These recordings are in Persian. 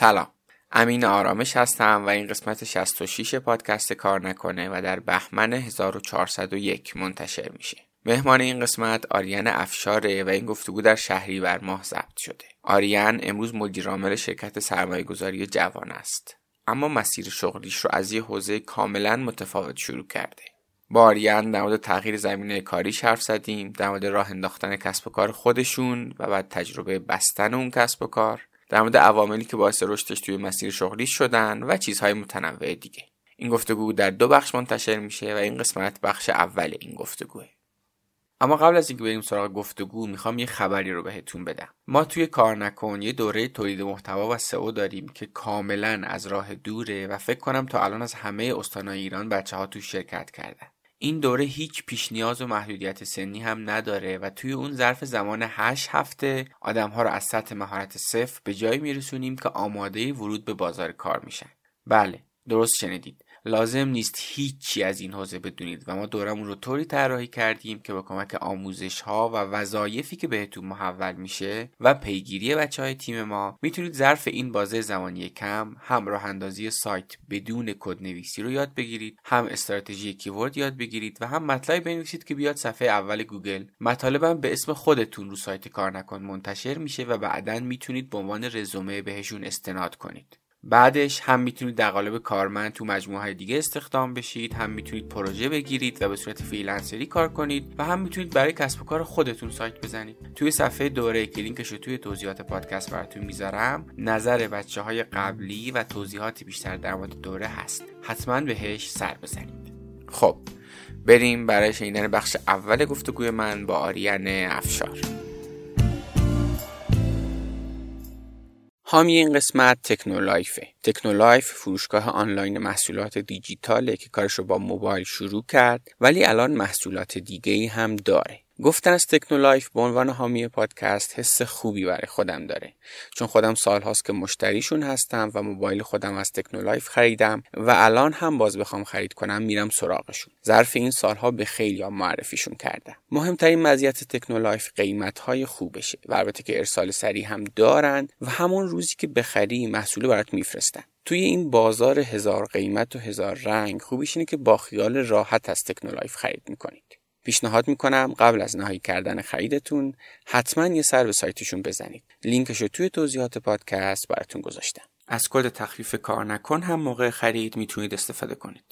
سلام، امین آرامش هستم و این قسمت 66 پادکست کارنکن و در بهمن 1401 منتشر میشه. مهمان این قسمت آرین افشاره و این گفتگو در شهریور ماه ضبط شده. آرین امروز مدیر عامل شرکت سرمایه‌گذاری جوانه است، اما مسیر شغلیش رو از یه حوزه کاملا متفاوت شروع کرده. با آرین در مورد تغییر زمینه کاریش حرف زدیم، در مورد راه انداختن کسب و کار خودشون و بعد تجربه بستن اون کسب و کار، در مورد عواملی که باعث رشدش توی مسیر شغلیش شدن و چیزهای متنوع دیگه. این گفتگو در دو بخش منتشر میشه و این قسمت بخش اول این گفتگوئه. اما قبل از اینکه بریم سراغ گفتگو، میخوام یه خبری رو بهتون بدم. ما توی کارنکن یه دوره تولید محتوا و سئو داریم که کاملا از راه دوره و فکر کنم تا الان از همه استان‌های ایران بچه‌ها توش شرکت کردن. این دوره هیچ پیش نیاز و محدودیت سنی هم نداره و توی اون ظرف زمان 8 هفته آدم‌ها رو از سطح مهارت صفر به جایی میرسونیم که آماده ورود به بازار کار میشن. بله، درست شنیدید. لازم نیست هیچی از این حوزه بدونید و ما دورمون رو طوری طراحی کردیم که با کمک آموزش‌ها و وظایفی که بهتون محول میشه و پیگیری بچه‌های تیم ما میتونید ظرف این بازه زمانی کم هم راه اندازی سایت بدون کدنویسی رو یاد بگیرید، هم استراتژی کیورد یاد بگیرید و هم مطلبی بنویسید که بیاد صفحه اول گوگل. مطالبم به اسم خودتون رو سایت کارنکن منتشر میشه و بعداً میتونید به عنوان رزومه بهشون استناد کنید. بعدش هم میتونید در قالب کارمند تو مجموعه دیگه استخدام بشید، هم میتونید پروژه بگیرید و به صورت فریلنسری کار کنید و هم میتونید برای کسب و کار خودتون سایت بزنید. توی صفحه دوره که لینکش رو توی توضیحات پادکست براتون میذارم، نظر بچه‌های قبلی و توضیحات بیشتر در مورد دوره هست. حتما بهش سر بزنید. خب، بریم برای شنیدن بخش اول گفتگوی من با آرین افشار. حامی این قسمت تکنولایفه. تکنولایف فروشگاه آنلاین محصولات دیجیتاله که کارش رو با موبایل شروع کرد ولی الان محصولات دیگه‌ای هم داره. گفتن از تکنولایف به عنوان حامی پادکست حس خوبی برای خودم داره، چون خودم سال‌هاست که مشتریشون هستم و موبایل خودم از تکنولایف خریدم و الان هم باز بخوام خرید کنم میرم سراغشون. ظرف این سال‌ها به خیلی‌ها معرفیشون کردم. مهمترین مزیت تکنولایف قیمت‌های خوبشه و البته که ارسال سریع هم دارن و همون روزی که بخری محصول برات میفرستن. توی این بازار هزار قیمت و هزار رنگ خوبیش اینه که با خیال راحت از تکنولایف خرید می‌کنید. پیشنهاد میکنم قبل از نهایی کردن خریدتون حتما یه سر به سایتشون بزنید. لینکش رو توی توضیحات پادکست براتون گذاشتم. از کد تخفیف کارنکن هم موقع خرید میتونید استفاده کنید.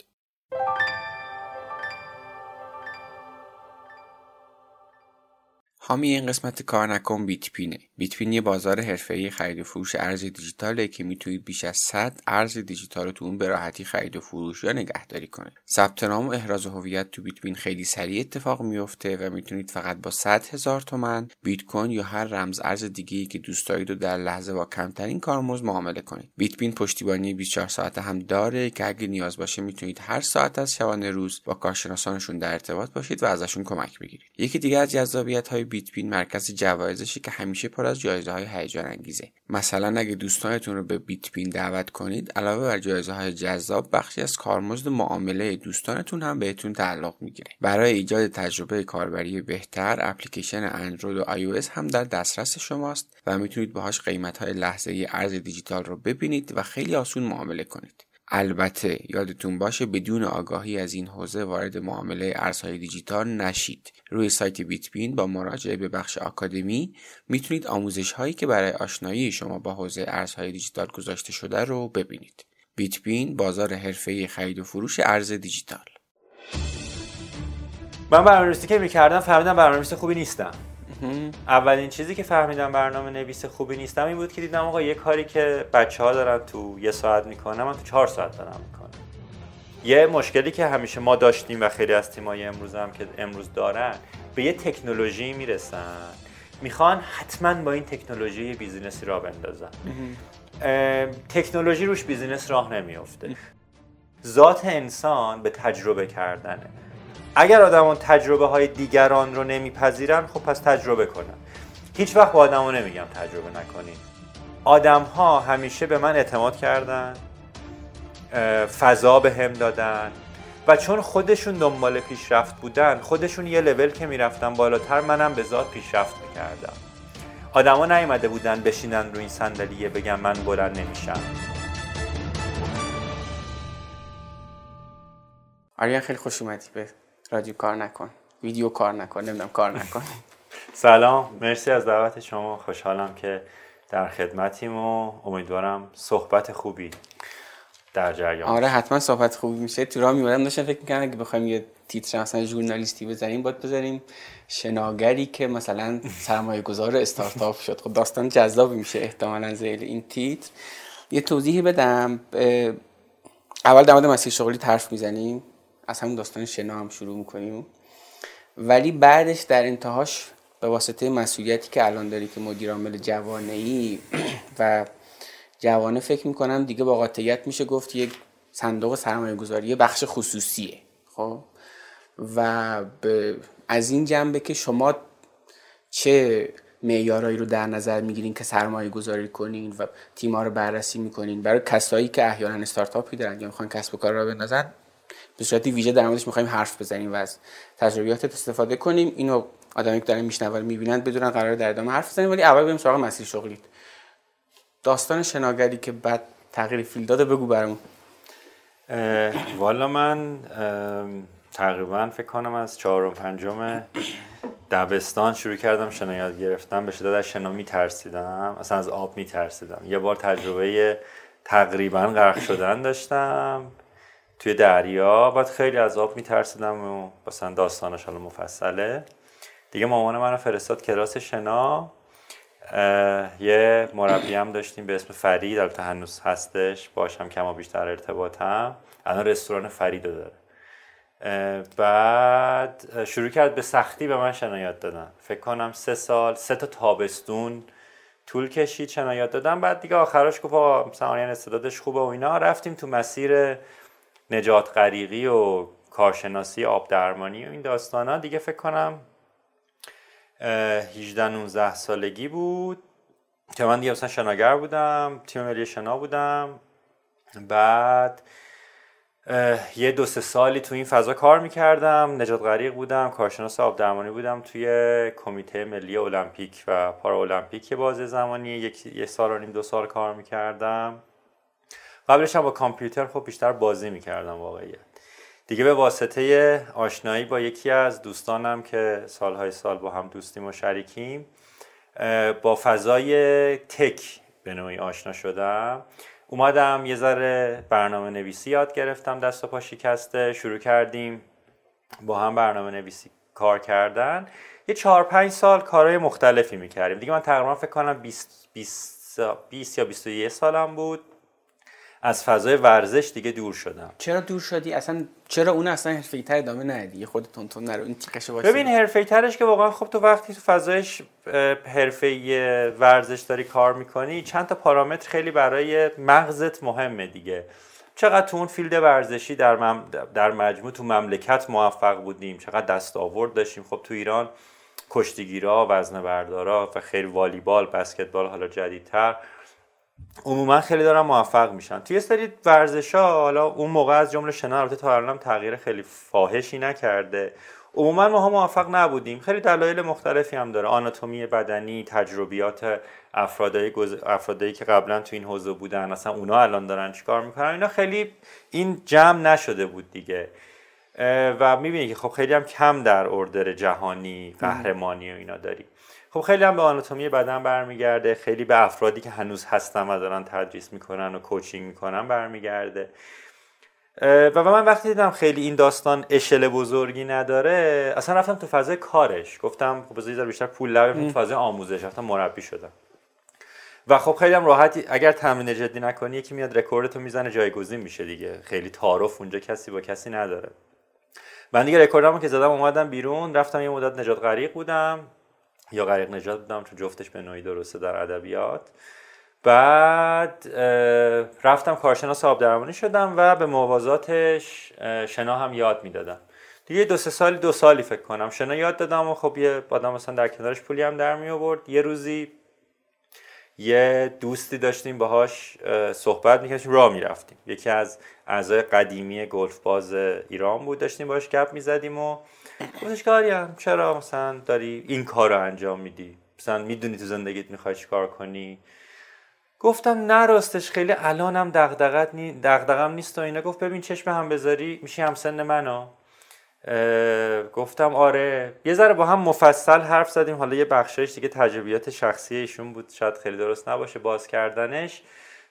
حامی این قسمت کارنکن بیتپینه. بیتپین یه بازار حرفه‌ای خرید و فروش ارز دیجیتاله که میتونید بیش از 100 ارز دیجیتال رو تو اون به راحتی خرید و فروش یا نگهداری کنید. ثبت نام و احراز هویت تو بیتپین خیلی سریع اتفاق میفته و میتونید فقط با 100,000 تومان بیت کوین یا هر رمز ارز دیگه‌ای که دوست دارید رو در لحظه با کمترین کارمزد معامله کنید. بیتپین پشتیبانی 24 ساعته هم داره که اگه نیاز باشه میتونید هر ساعت از شبانه روز با کارشناسانشون در ارتباط باشید و ازشون کمک بگیرید. یکی دیگه از جذابیت‌های بیتپین مرکز جوایزشه که همیشه پر از جایزه‌های هیجان انگیزه. مثلا اگه دوستانتون رو به بیتپین دعوت کنید، علاوه بر جایزه‌های جذاب، بخشی از کارمزد معامله دوستانتون هم بهتون تعلق میگیره. برای ایجاد تجربه کاربری بهتر، اپلیکیشن اندروید و iOS هم در دسترس شماست و میتونید باهاش قیمت‌های لحظه‌ای ارز دیجیتال رو ببینید و خیلی آسون معامله کنید. البته یادتون باشه بدون آگاهی از این حوزه وارد معامله ارزهای دیجیتال نشید. روی سایت بیتپین با مراجعه به بخش آکادمی میتونید آموزش هایی که برای آشنایی شما با حوزه ارزهای دیجیتال گذاشته شده رو ببینید. بیتپین، بازار حرفه‌ای خرید و فروش ارز دیجیتال. من برنامه‌نویسی که می‌کردم فهمیدم برنامه‌نویس خوبی نیستم. اولین چیزی که فهمیدم برنامه‌نویس خوبی نیستم این بود که دیدم آقا یه کاری که بچه‌ها دارن تو 1 ساعت میکنن من تو 4 ساعت دارم میکنم. یه مشکلی که همیشه ما داشتیم و خیلی از تیمای امروز هم که امروز دارن، به یه تکنولوژی میرسن میخوان حتما با این تکنولوژی یه بیزینسی راه بندازن. تکنولوژی روش بیزینس راه نمیفته. ذات انسان به تجربه کردنه. اگر آدمان تجربه های دیگران رو نمیپذیرن، خب پس تجربه کنن. هیچ وقت با آدمو نمیگم تجربه نکنین. آدم ها همیشه به من اعتماد کردن، فضا به هم دادن و چون خودشون دنبال پیشرفت بودن، خودشون یه لول که میرفتن بالاتر منم به ذات پیشرفت میکردم. آدما نیومده بودن بشینن رو این صندلیه بگم من بلند نمیشم. آرین خیلی خوش اومدی به رادیو کار نکن، ویدیو کار نکن، نمیدونم کار نکن. سلام، مرسی از دعوت شما، خوشحالم که در خدمتیم و امیدوارم صحبت خوبی در جریان. آره حتما صحبت خوبی میشه. تو راه میومدم داشتم فکر می‌کردم اگه بخوایم یه تیتر مثلا ژورنالیستی بزنیم باید بزنیم شناگری که مثلا سرمایه‌گذار استارتاپ شد. خب داستان جذاب میشه احتمالاً زیل این تیتر. یه توضیحی بدم. اول در مورد مسیر شغلی حرف میزنیم، از همون داستان شنا هم شروع میکنیم، ولی بعدش در انتهاش به واسطه مسئولیتی که الان داری که مدیر عامل جوانه‌ای و جوانه فکر میکنم دیگه با قاطعیت میشه گفت یک صندوق سرمایه‌گذاری بخش خصوصیه. خب و از این جنبه که شما چه معیارایی رو در نظر میگیرین که سرمایه گذاری کنین و تیم‌ها رو بررسی میکنین برای کسایی که احیانا استارتاپی دارن یا میخوان کسب و کار را بندازن، به صورت ویژه در موردش میخوایم حرف بزنیم و از تجربیاتت استفاده کنیم. اینو آدمی که دارن میشنون میبینن بدونن قرار در ادامه حرف بزنیم، ولی اول بریم سراغ مسیر شغلیت. داستان شناگری که بعد تغییر فیلد داده بگو برامون. والا من تقریبا فکر کنم از 4 و 5 دبستان شروع کردم شنا گرفتم. به شدت از شنا میترسیدم، اصلا از آب میترسیدم. یه بار تجربه تقریبا غرق شدن داشتم توی دریا، بعد خیلی از آب میترسیدم و مثلا داستانش حالا مفصله دیگه. مامان من رو فرستاد کلاس شنا. یه مربی هم داشتیم به اسم فرید، البته هنوز هستش، باهاش هم کما بیشتر ارتباطم، الان رستوران فرید رو داره. بعد شروع کرد به سختی به من شنا یاد دادن. فکر کنم 3 سال، 3 تا تابستون طول کشید شنا یاد دادن. بعد دیگه آخرش گفت آقا مثلا آرین استعدادش خوبه و اینا، رفتیم تو مسیر نجات غریقی و کارشناسی آب درمانی و این داستانا. دیگه فکر کنم 18-19 سالگی بود که من دیگه مثلا شناگر بودم، تیم ملی شنا بودم. بعد یه 2-3 سالی تو این فضا کار میکردم، نجات غریق بودم، کارشناس آب درمانی بودم توی کمیته ملی المپیک و پارا المپیک بازه زمانی. یه سال و نیم 2 سال کار میکردم. قبلش هم با کامپیوتر خب بیشتر بازی میکردم واقعیه. دیگه به واسطه آشنایی با یکی از دوستانم که سالهای سال با هم دوستیم و شریکیم، با فضای تک به نوعی آشنا شدم. اومدم یه ذره برنامه نویسی یاد گرفتم، دست و پا شکسته. شروع کردیم با هم برنامه نویسی کار کردن. یه 4-5 سال کارهای مختلفی میکردیم. دیگه من تقریبا فکر کنم 20 یا 21 سالم بود. از فضای ورزش دیگه دور شدم. چرا دور شدی؟ اصلا چرا اون اصلا حرفه‌ای‌تر ادامه ندی؟ خودت تونتون نرو این تیکش باشه. ببین حرفه‌ای‌ترش که واقعا خب تو وقتی تو فضایش حرفه‌ای ورزش داری کار می‌کنی، چند تا پارامتر خیلی برای مغزت مهمه دیگه. چقدر تو اون فیلد ورزشی در مجموع تو مملکت موفق بودیم، چقدر دستاورد داشتیم. خب تو ایران کشتیگیرا، وزنه‌بردارا و خیلی والیبال، بسکتبال حالا جدیدتر عموما خیلی دارن موفق میشن توی سری ورزش‌ها. حالا اون موقع از جمله شنا، البته تا الانم تغییر خیلی فاحشی نکرده، عموما ما ها موفق نبودیم. خیلی دلایل مختلفی هم داره، آناتومی بدنی، تجربیات افرادی که قبلا تو این حوزه بودن، اصلا اونا الان دارن چیکار میکنن، اینا خیلی این جمع نشده بود دیگه. و میبینی که خب خیلی هم کم در اوردر جهانی قهرمانی و اینا داری. خب خیلی هم به آناتومی بدن برمیگرده، خیلی به افرادی که هنوز هستن و دارن تدریس میکنن و کوچینگ میکنن برمیگرده. و من وقتی دیدم خیلی این داستان اشل بزرگی نداره، اصلا رفتم تو فضای کارش. گفتم خب بذار بیشتر پول لغو تو فضای آموزش، رفتم مربی شدم. و خب خیلی هم راحتی اگر تمرین جدی نکنی یکی میاد رکوردتو میزنه جایگزین میشه دیگه. خیلی تعارف اونجا کسی با کسی نداره. من دیگه رکوردمو که زدم اومدم بیرون، رفتم یه مدت نجات غریق بودم یا غریق نجات بودم، چون جفتش به نوعی درسته در ادبیات. بعد رفتم کارشناس آب درمانی شدم و به موازاتش شنا هم یاد میدادم دیگه. 2-3 سالی فکر کنم شنا یاد دادم و خب یه آدم مثلا در کنارش پولی هم در می آورد. یه روزی یه دوستی داشتیم باهاش صحبت می‌کردیم، راه می‌رفتیم، یکی از اعضای قدیمی گلف باز ایران بود، داشتیم باهاش گپ می‌زدیم و گفتش که آرین چرا مثلا داری این کارو انجام میدی؟ مثلا میدونی تو زندگیت میخوای چیکار کنی؟ گفتم نه راستش خیلی الانم دغدغه‌م نیست و اینا. گفت ببین چشم هم بذاری میشی همسن منو. گفتم آره. یه ذره با هم مفصل حرف زدیم، حالا یه بخشایش دیگه تجربیات شخصی ایشون بود، شاید خیلی درست نباشه باز کردنش.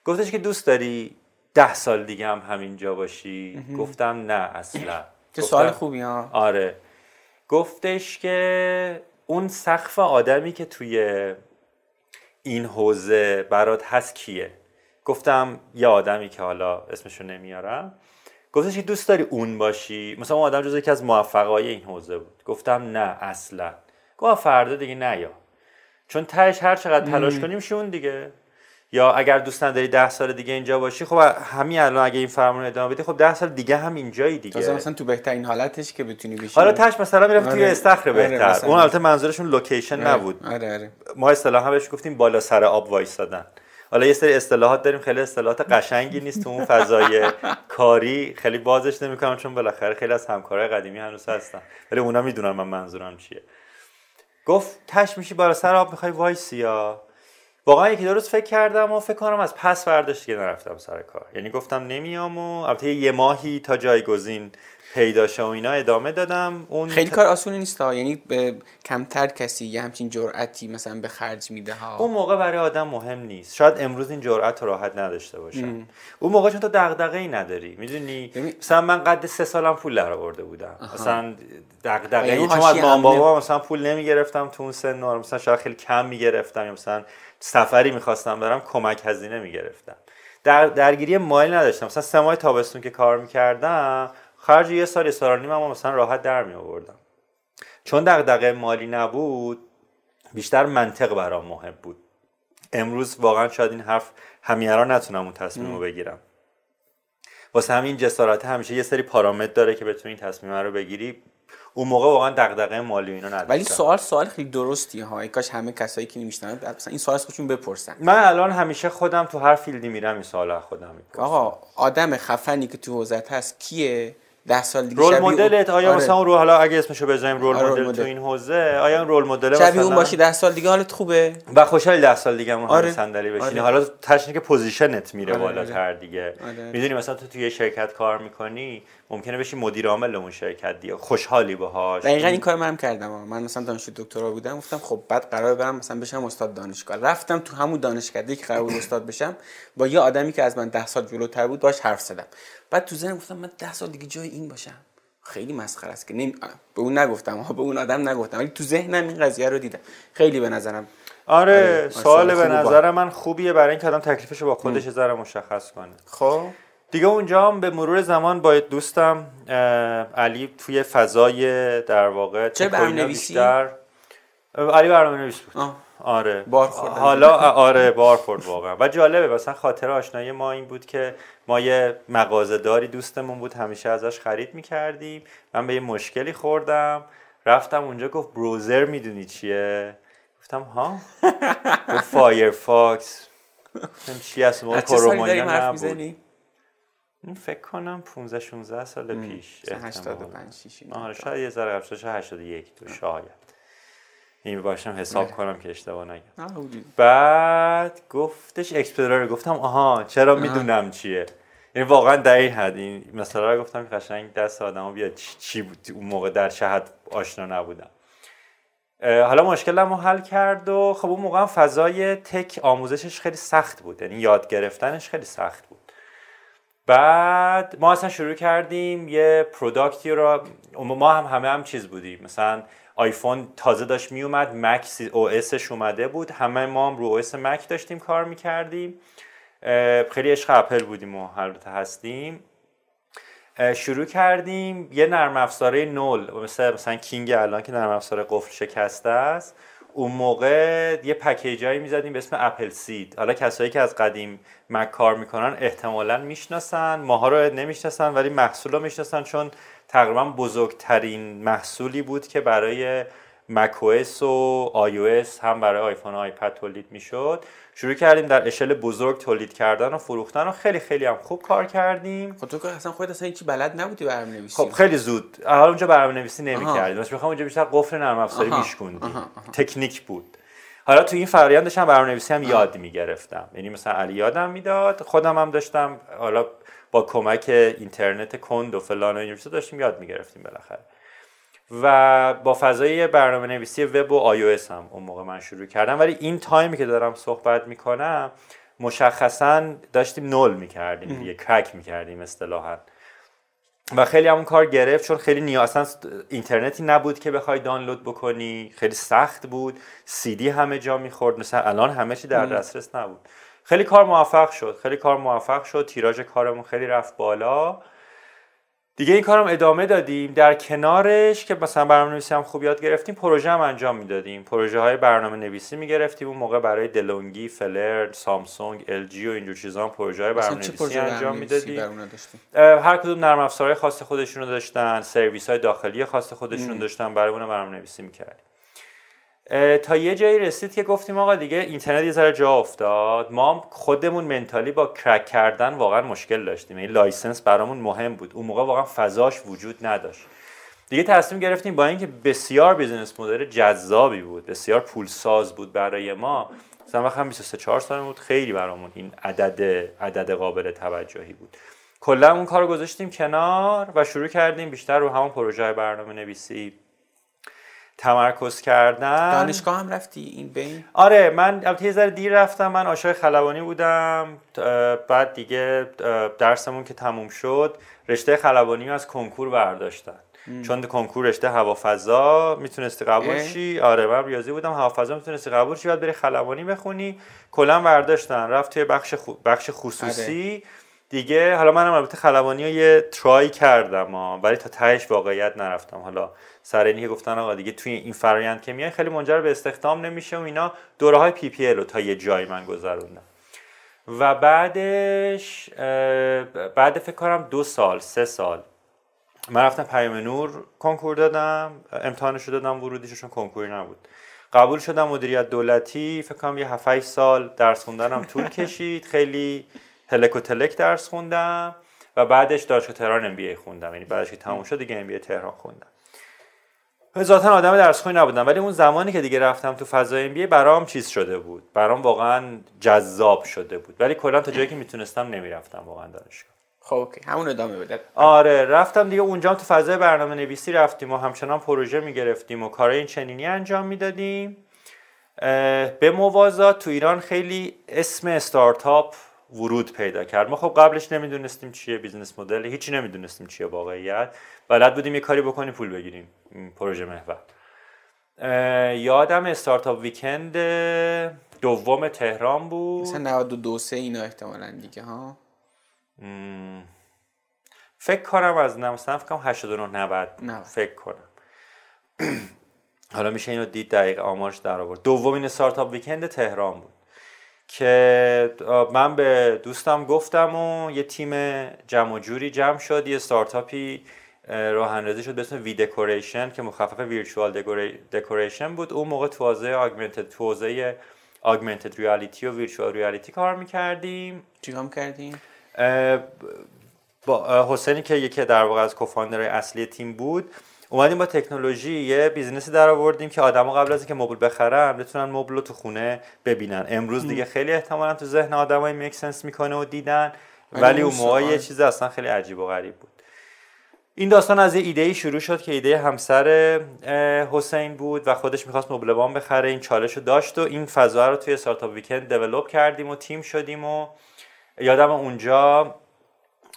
گفتش که دوست داری 10 سال دیگه هم همینجا باشی؟ گفتم نه اصلا. چه سوال خوبی ها. آره. گفتش که اون سقف آدمی که توی این حوزه برات هست کیه؟ گفتم یه آدمی که حالا اسمشو نمیارم. گفتش که دوست داری اون باشی؟ مثلا اون آدم جزو یکی از موفقای این حوزه بود. گفتم نه اصلا. گفت فردا دیگه نیا، چون تهش هر چقدر تلاش کنیم شون دیگه. یا اگر دوست نداری 10 سال دیگه اینجا باشی، خب همین الان اگه این فرمان رو ادامه بدی خب 10 سال دیگه هم اینجایی دیگه. مثلا تو بهترین حالتش که بتونی بشی. حالا تهش مثلا میرفت توی استخر بهتر. اون البته منظورشون لوکیشن نبود. آره. ما اصطلاحا بهش گفتیم بالا سر آب وایسادن. حالا یه سری اصطلاحات داریم، خیلی اصطلاحات قشنگی نیست تو اون فضای کاری، خیلی بازش نمی‌کنم چون بالاخره خیلی از همکارای قدیمی هنوز هستن، ولی اونا میدونن من منظورم چیه. گفت تش میشی بالا سر آب میخوای وایسی یا؟ واقعا یکی دو روز فکر کردم و فکر کنم از پس فرداش دیگه نرفتم سر کار. یعنی گفتم نمیام و البته یه ماهی تا جایگزین پیدا شه و اینا ادامه دادم. اون خیلی کار آسونی نیست ها، یعنی کمتر کسی یه همچین جرأتی مثلا به خرج میده ها. اون موقع برای آدم مهم نیست، شاید امروز این جرأت رو راحت نداشته باشم. اون موقع چون تو دغدغه‌ای نداری، میدونی مثلا من قد 3 سالم پول درآورده بودم. مثلا دغدغه‌ای چون از مام بابا مثلا پول نمیگرفتم تو اون سن، مثلا شاید خیلی کم میگرفتم، یا مثلا سفری میخواستم برم کمک هزینه میگرفتم. درگیری مالی نداشتم. مثلا 3 ماه تابستون که کار میکردم خرج 1 سال 1.5 سال هم مثلا راحت در می آوردم. چون دغدغه مالی نبود، بیشتر منطق برام مهم بود. امروز واقعا شاید این حرف همیارا نتونم اون تصمیمو بگیرم. واسه همین جسارت همیشه یه سری پارامتر داره که بتونی این تصمیم رو بگیری. اون موقع واقعا دغدغه مالی اینا نداشتم. ولی سوال خیلی درستی ها. کاش همه کسایی که نمیشنن مثلا این سوال از خودشون بپرسن. من الان همیشه خودم تو هر فیلدی میرم این سوال از خودم میپرسم. آقا آدم خفنی که تو حوزه هست کیه؟ 10 سال دیگه رول مدلت آیا آره. مثلا رو حالا اگه اسمشو بزنیم رول مدل تو این حوزه، آیا اون رول مدل مثلا شبیه اون باشی 10 سال دیگه حالت خوبه و خوشحال 10 سال دیگه اون آره. صندلی بشینی آره. حالا تشنه که پوزیشنت میره آره. بالاتر دیگه آره. میدونی مثلا تو توی شرکت کار میکنی ممکنه بشی مدیر عامل اون شرکت دیگه، خوشحالی باهاش. دقیقاً این کار منم کردم. من مثلا دانشجو دکترا بودم، گفتم خب بعد قراره برم مثلا بشم استاد دانشگاه. رفتم تو همون دانشکده‌ای که قرار بود استاد بشم، با یه آدمی که از من 10 سال جلوتر بود باهاش حرف زدم. بعد تو ذهنم گفتم من 10 سال دیگه جای این باشم. خیلی مسخره است که به اون نگفتم، به اون آدم نگفتم، ولی تو ذهنم این قضیه رو دیدم. خیلی به نظرم آره سوال به نظر من خوبیه برای اینکه آدم تکلیفش رو با خودش ذره مشخص کنه. خب دیگه اونجا هم به مرور زمان با دوستم علی توی فضای در واقع چه برنامه‌نویسی بیشتر علی برنامه‌نویس بود. آره بارخورد. حالا آره بارخورد واقعا. و جالبه مثلا خاطر آشنایی ما این بود که ما یه مغازه‌داری دوستمون بود، همیشه ازش خرید می‌کردیم. من به یه مشکلی خوردم، رفتم اونجا گفت براوزر میدونی چیه؟ گفتم ها؟ گفت فایرفاکس. گفتم چی اسمش؟ کروماینا نبود. فکر کنم 15-16 سال پیش 85-6 آره شاید یه ذره 81 تو شاید این باشم حساب کنم که اشتباه نگم. بعد گفتش اکسپلورر. گفتم آها چرا میدونم چیه. یعنی واقعا در این حد این مثلا رو گفتم که قشنگ دست آدمو بیاد چی بود. اون موقع در شهر آشنا نبودم. حالا مشکلمو حل کرد و خب اون موقع فضای تک آموزشش خیلی سخت بود، یعنی یاد گرفتنش خیلی سخت بود. بعد ما اصلا شروع کردیم یه پروداکتی رو، ما هم همه هم چیز بودیم، مثلا آیفون تازه داشت می اومد، مک او اسش اومده بود، همه ما هم رو او اس مک داشتیم کار میکردیم، خیلی عشق اپل بودیم و البته هستیم. شروع کردیم یه نرم افزاره نول، مثلا کینگ الان که نرم افزار قفل شکسته است، اون موقع یه پکیجایی می‌زدیم به اسم اپل سید. حالا کسایی که از قدیم مک کار میکنن احتمالاً میشناسن، ماها رو نمیشناسن ولی محصول رو میشناسن، چون تقریباً بزرگترین محصولی بود که برای مک او اس و آی او اس هم برای آیفون و آیپد تولید میشد. شروع کردیم در اشل بزرگ تولید کردن و فروختن و خیلی خیلی هم خوب کار کردیم. خب تو که اصلا خودت اصلا هیچ بلد نبودی برنامه‌نویسی. خب خیلی زود حالا اونجا برنامه‌نویسی نمی‌کردیم، واسه می‌خوام اونجا بیشتر قفل نرم افزاری میشکوندیم، تکنیک بود. حالا تو این فرآیند داشتم برنامه‌نویسی هم یاد می‌گرفتم، یعنی مثلا علی یادم میداد، خودم هم داشتم حالا با کمک اینترنت کند و فلان و این چیزا داشتیم یاد می‌گرفتیم بالاخره. و با فضای برنامه‌نویسی وب و آی او اس هم اون موقع من شروع کردم، ولی این تایمی که دارم صحبت می‌کنم مشخصاً داشتیم نول می‌کردیم، یه کک می‌کردیم اصطلاحاً. و خیلی همون کار گرفت، چون خیلی اصلا اینترنتی نبود که بخوای دانلود بکنی، خیلی سخت بود، CD همه جا میخورد، مثلا الان همه چی در دسترس نبود. خیلی کار موفق شد، تیراژ کارمون خیلی رفت بالا دیگه. این کارم ادامه دادیم، در کنارش که مثلا برنامه‌نویسی هم خوب یاد گرفتیم، پروژه هم انجام میدادیم، پروژه های برنامه‌نویسی میگرفتیم. اون موقع برای دلونگی، فلر، سامسونگ، الژیو اینجور چیزا پروژه های برنامه‌نویسی انجام میدادیم. هر کدوم نرم افزارهای خاص خودشون رو داشتن، سرویس های داخلی خاص خودشون داشتن، برای اون برنامه‌نویسی میکردیم. تا یه جایی رسید که گفتیم آقا دیگه اینترنت یه ذره جا افتاد، ما خودمون منتالی با کرک کردن واقعا مشکل داشتیم، این لایسنس برامون مهم بود، اون موقع واقعا فضاش وجود نداشت. دیگه تصمیم گرفتیم، با اینکه بسیار بیزینس مدل جذابی بود، بسیار پولساز بود برای ما، مثلا وقت هم 23-4 سالمون بود، خیلی برامون این عدد قابل توجهی بود، کلا اون کارو گذاشتیم کنار و شروع کردیم بیشتر رو همون پروژه برنامه‌نویسی تمرکز کردن. دانشگاه هم رفتی این بین؟ آره، من البته یه ذره دیر رفتم، من آشای خلبانی بودم، بعد دیگه درسمون که تموم شد رشته خلبانی رو از کنکور برداشتن، چون کنکور رشته هوافضا میتونستی قبول شی. آره من ریاضی بودم، هوافضا میتونستی قبول شی بعد بری خلبانی بخونی، کلا برداشتن رفت توی بخش خصوصی. آره. دیگه حالا منم البته خلبانی رو یه ترای کردم، ولی تا تهش واقعیت نرفتم. حالا سر اینی که گفتن آقا دیگه توی این فرآیند که میای خیلی منجر به استخدام نمیشه و اینا، دوره های PPL رو تا یه جای من گذروندم و بعدش بعد فکر کنم 2 سال 3 سال من رفتم پیام نور کنکور دادم، امتحانشو دادم، ورودیشو چون کنکوری نبود قبول شدم مدیریت دولتی. فکر کنم یه 7-8 سال درس خوندنم طول کشید، خیلی هلک و تلک درس خوندم و بعدش دانشگاه تهران MBA خوندم، یعنی بعدش که تموم شد دیگه MBA تهران خوندم. ذاتاً آدم درس خونی نبودم، ولی اون زمانی که دیگه رفتم تو فضای MBA برام چیز شده بود، برام واقعا جذاب شده بود، ولی کلا تا جایی که میتونستم نمیرفتم واقعا دانشگاه. خب اوکی، همون ادامه بده. آره رفتم دیگه اونجا، تو فضای برنامه‌نویسی رفتیم و همچنان پروژه میگرفتیم و کارهای این چنینی انجام میدادیم. به موازا تو ایران خیلی اسم استارتاپ ورود پیدا کرد. ما خب قبلش نمیدونستیم چیه بیزنس مدل، هیچی نمیدونستیم چیه واقعیت، بلد بودیم یه کاری بکنیم پول بگیریم، پروژه محور. یادم استارتاپ ویکند دوم تهران بود، مثلا 92 اینا احتمالاً دیگه ها. فکر کنم از مثلا فکر کنم 89 90 فکر کنم. حالا میشه اینو دید دقیق آمارش در آورد. دومین استارتاپ ویکند تهران بود که من به دوستم گفتم و یه تیم جمع و جوری جمع شد، یه استارتاپی راه اندازی شد به اسم وی دکوریشن که مخفف ویرچوال دکوریشن بود. اون موقع تو حوزه آگمنتد ریالیتی و ویرچوال ریالیتی کار می‌کردیم. چیکار می‌کردیم؟ با حسینی که یکی در واقع از کوفاندر اصلی تیم بود، اومدیم با تکنولوژی یه بیزنسی در آوردیم که آدما قبل از اینکه مبل بخرن بتونن مبل رو تو خونه ببینن. امروز دیگه خیلی احتمالاً تو ذهن آدمای میک سنس میکنه و دیدن، ولی اون موقع یه چیز اصلا خیلی عجیب و غریب بود. این داستان از یه ایده شروع شد که ایده همسر حسین بود و خودش می‌خواست مبل بام بخره، این چالش رو داشت و این فضا رو توی استارتاپ ویکند دیولپ کردیم و تیم شدیم. و یادم اونجا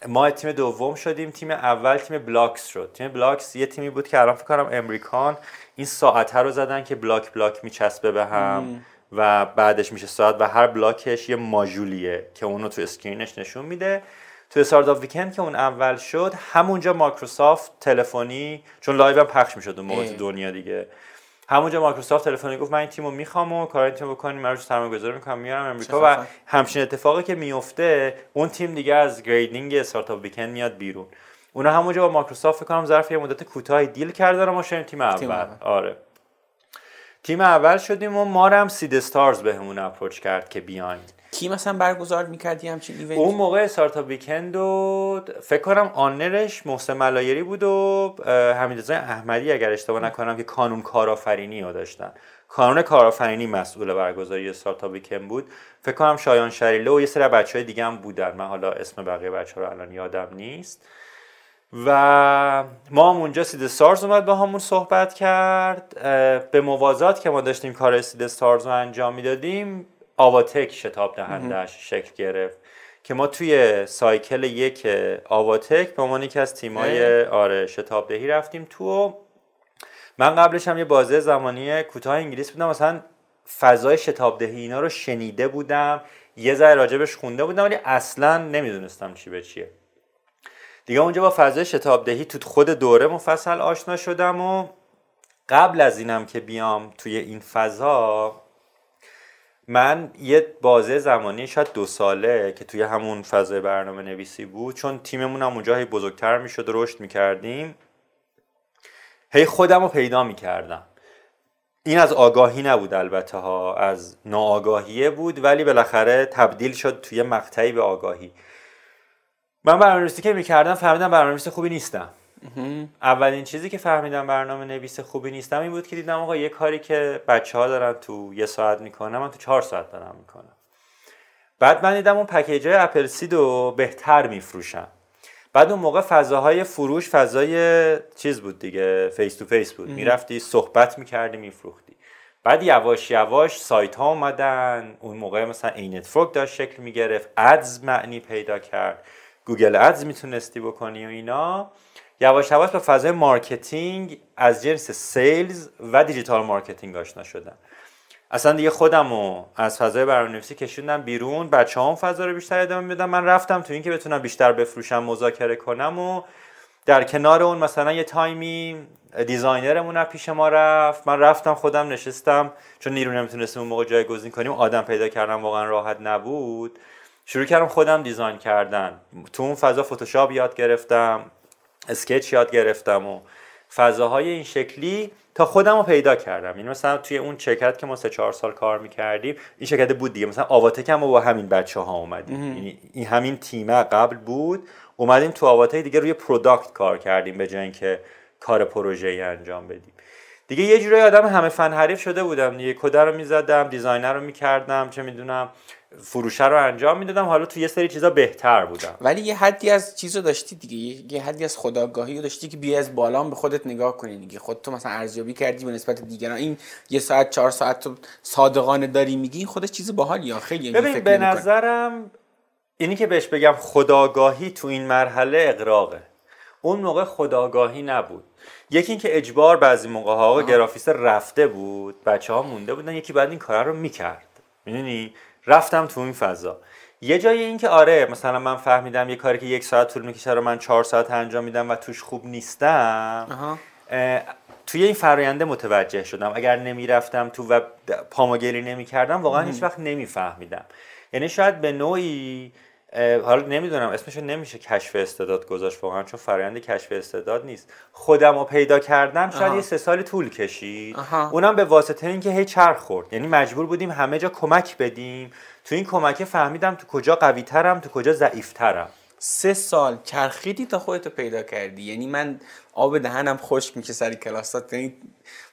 ما تیم دوم شدیم، تیم اول تیم بلاکس شد. تیم بلاکس یه تیمی بود که الان فکر کنم امریکان این ساعته رو زدن که بلاک بلاک میچسبه به هم و بعدش میشه ساعت و هر بلاکش یه ماژولیه که اونو تو اسکرینش نشون میده. تو استارتاپ ویکند که اون اول شد، همونجا مایکروسافت تلفنی، چون لایو هم پخش میشد اون موقع تو دنیا دیگه، همونجا مایکروسافت تلفنی گفت من این تیمو میخوام و کار این تیمو بکنیم، من روش سرمایه‌گذاری میکنم میارم امریکا. و همچین اتفاقی که میفته اون تیم دیگه از گریدینگ استارتاپ ویکند میاد بیرون. اونا همونجا با مایکروسافت فکر کنم ظرف یه مدت کوتاهی دیل کردن و ما شدیم تیم اول. آره تیم اول شدیم و ما هم سید استارز بهمون اپروچ کرد که بیاین. کی مثلا برگزار می‌کردی همچین ایونت؟ اون موقع استارتاپ ویکند و فکر کنم آنرش محسن علایری بود و حمیدرضا احمدی اگر اشتباه نکنم، که کانون کارآفرینی رو داشتن. کانون کارآفرینی مسئول برگزاری استارتاپ ویکند بود. فکر کنم شایان شریله و یه سری بچهای دیگه هم بودن، من حالا اسم بقیه بچه‌ها رو الان یادم نیست. و ما هم اونجا سید استارز اومد با همون صحبت کرد. به موازات که ما داشتیم کار سید استارز رو انجام میدادیم، آواتک شتاب دهندهش شکل گرفت که ما توی سایکل یک آواتک به عنوان یکی از تیمای شتاب دهی رفتیم تو. من قبلش هم یه بازه زمانی کوتاه انگلیس بودم، مثلا فضای شتاب دهی اینا رو شنیده بودم، یه ذره راجبش خونده بودم، ولی اصلا نمیدونستم چی به چیه دیگه. اونجا با فضای شتاب دهی تو خود دوره مفصل آشنا شدم و قبل از اینم که بیام توی این فضا، من یه بازه زمانی شاید 2 ساله که توی همون فضای برنامه نویسی بود، چون تیممون هم اونجا هی بزرگتر میشد و رشد میکردیم، هی خودم رو پیدا میکردم. این از آگاهی نبود البته ها، از ناآگاهیه بود، ولی بالاخره تبدیل شد توی مقطعی به آگاهی. من برنامه‌نویسی که میکردم فهمیدم برنامه‌نویس خوبی نیستم. اولین چیزی که فهمیدم برنامه‌نویس خوبی نیستم این بود که دیدم آقا یه کاری که بچه‌ها دارن تو 1 ساعت میکنن من تو 4 ساعت دارم میکنم. بعد من دیدم اون پکیج‌های اپل سیدو بهتر میفروشن. بعد اون موقع فضاهای فروش فضای چیز بود دیگه، فیس تو فیس بود، میرفتی صحبت میکردی میفروختی. بعد یواش یواش سایت ها اومدن، اون موقع مثلا اینتفروک داشت شکل میگرفت، ادز معنی پیدا کرد، گوگل ادز میتونستی بکنی و اینا. یواش یواش با فضای مارکتینگ از جنس سیلز و دیجیتال مارکتینگ آشنا شدم. اصلا دیگه خودمو از فضای برنامه‌نویسی کشوندم بیرون، بچه‌هام فضا رو بیشتر ادامه میدادم، من رفتم تو این که بتونم بیشتر بفروشم، مذاکره کنم و در کنار اون مثلا یه تایمی دیزاینرمون پیش ما رفت، من رفتم خودم نشستم، چون نیرو نمیتونستیم اون موقع جایگزین کنیم، آدم پیدا کردم واقعا راحت نبود. شروع کردم خودم دیزاین کردن تو اون فضا، فتوشاپ یاد گرفتم، اسکچ یاد گرفتم و فضاهای این شکلی تا خودم رو پیدا کردم. یعنی مثلا توی اون شرکت که ما 3-4 سال کار میکردیم، این شرکت بود دیگه، مثلا آواتک هم با همین بچه ها اومدیم، یعنی همین تیمه قبل بود، اومدیم تو آواتک دیگه روی پروداکت کار کردیم به جای اینکه کار پروژه‌ای انجام بدیم. دیگه یه جوری آدم همه فن حریف شده بودم دیگه، کد رو میزدم، دیزاینر رو میکردم، چه میدونم فروشه رو انجام میدادم، حالا تو یه سری چیزا بهتر بودم. ولی یه حدی از چیزو داشتی دیگه، یه حدی از خودآگاهی رو داشتی که بیای از بالا به خودت نگاه کنی دیگه، خودت تو مثلا ارزیابی کردی به نسبت دیگران. این 1 ساعت 4 ساعت تو صادقانه داری میگی، خودت چیز باحالیه خیلی. ببین به نظرم اینی که بهش بگم خودآگاهی تو این مرحله اغراقه، اون موقع خودآگاهی نبود. یکی اینکه اجبار بعضی موقع‌ها گرافیست رفته بود، بچه‌ها مونده بودن، یکی بعد این کارا رو می‌کرد. می‌دونی رفتم تو این فضا. یه جای این که آره مثلا من فهمیدم یه کاری که 1 ساعت طول می‌کشه رو من 4 ساعت انجام میدم و توش خوب نیستم. توی این فرآیند متوجه شدم. اگر نمیرفتم تو و پاماگلی نمی‌کردم واقعا هیچ وقت نمی‌فهمیدم. یعنی شاید به نوعی حالا نمیدونم اسمشو نمیشه کشف استعداد گذاشت واقعا، چون فرآیند کشف استعداد نیست. خودم رو پیدا کردم شاید 3 سال طول کشید، اونم به واسطه اینکه هی چرخ خورد، یعنی مجبور بودیم همه جا کمک بدیم. تو این کمکه فهمیدم تو کجا قوی ترم تو کجا ضعیف ترم. 3 سال چرخیدی تا خودتو پیدا کردی. یعنی من آب دهنم خشک میشه سر کلاسات، یعنی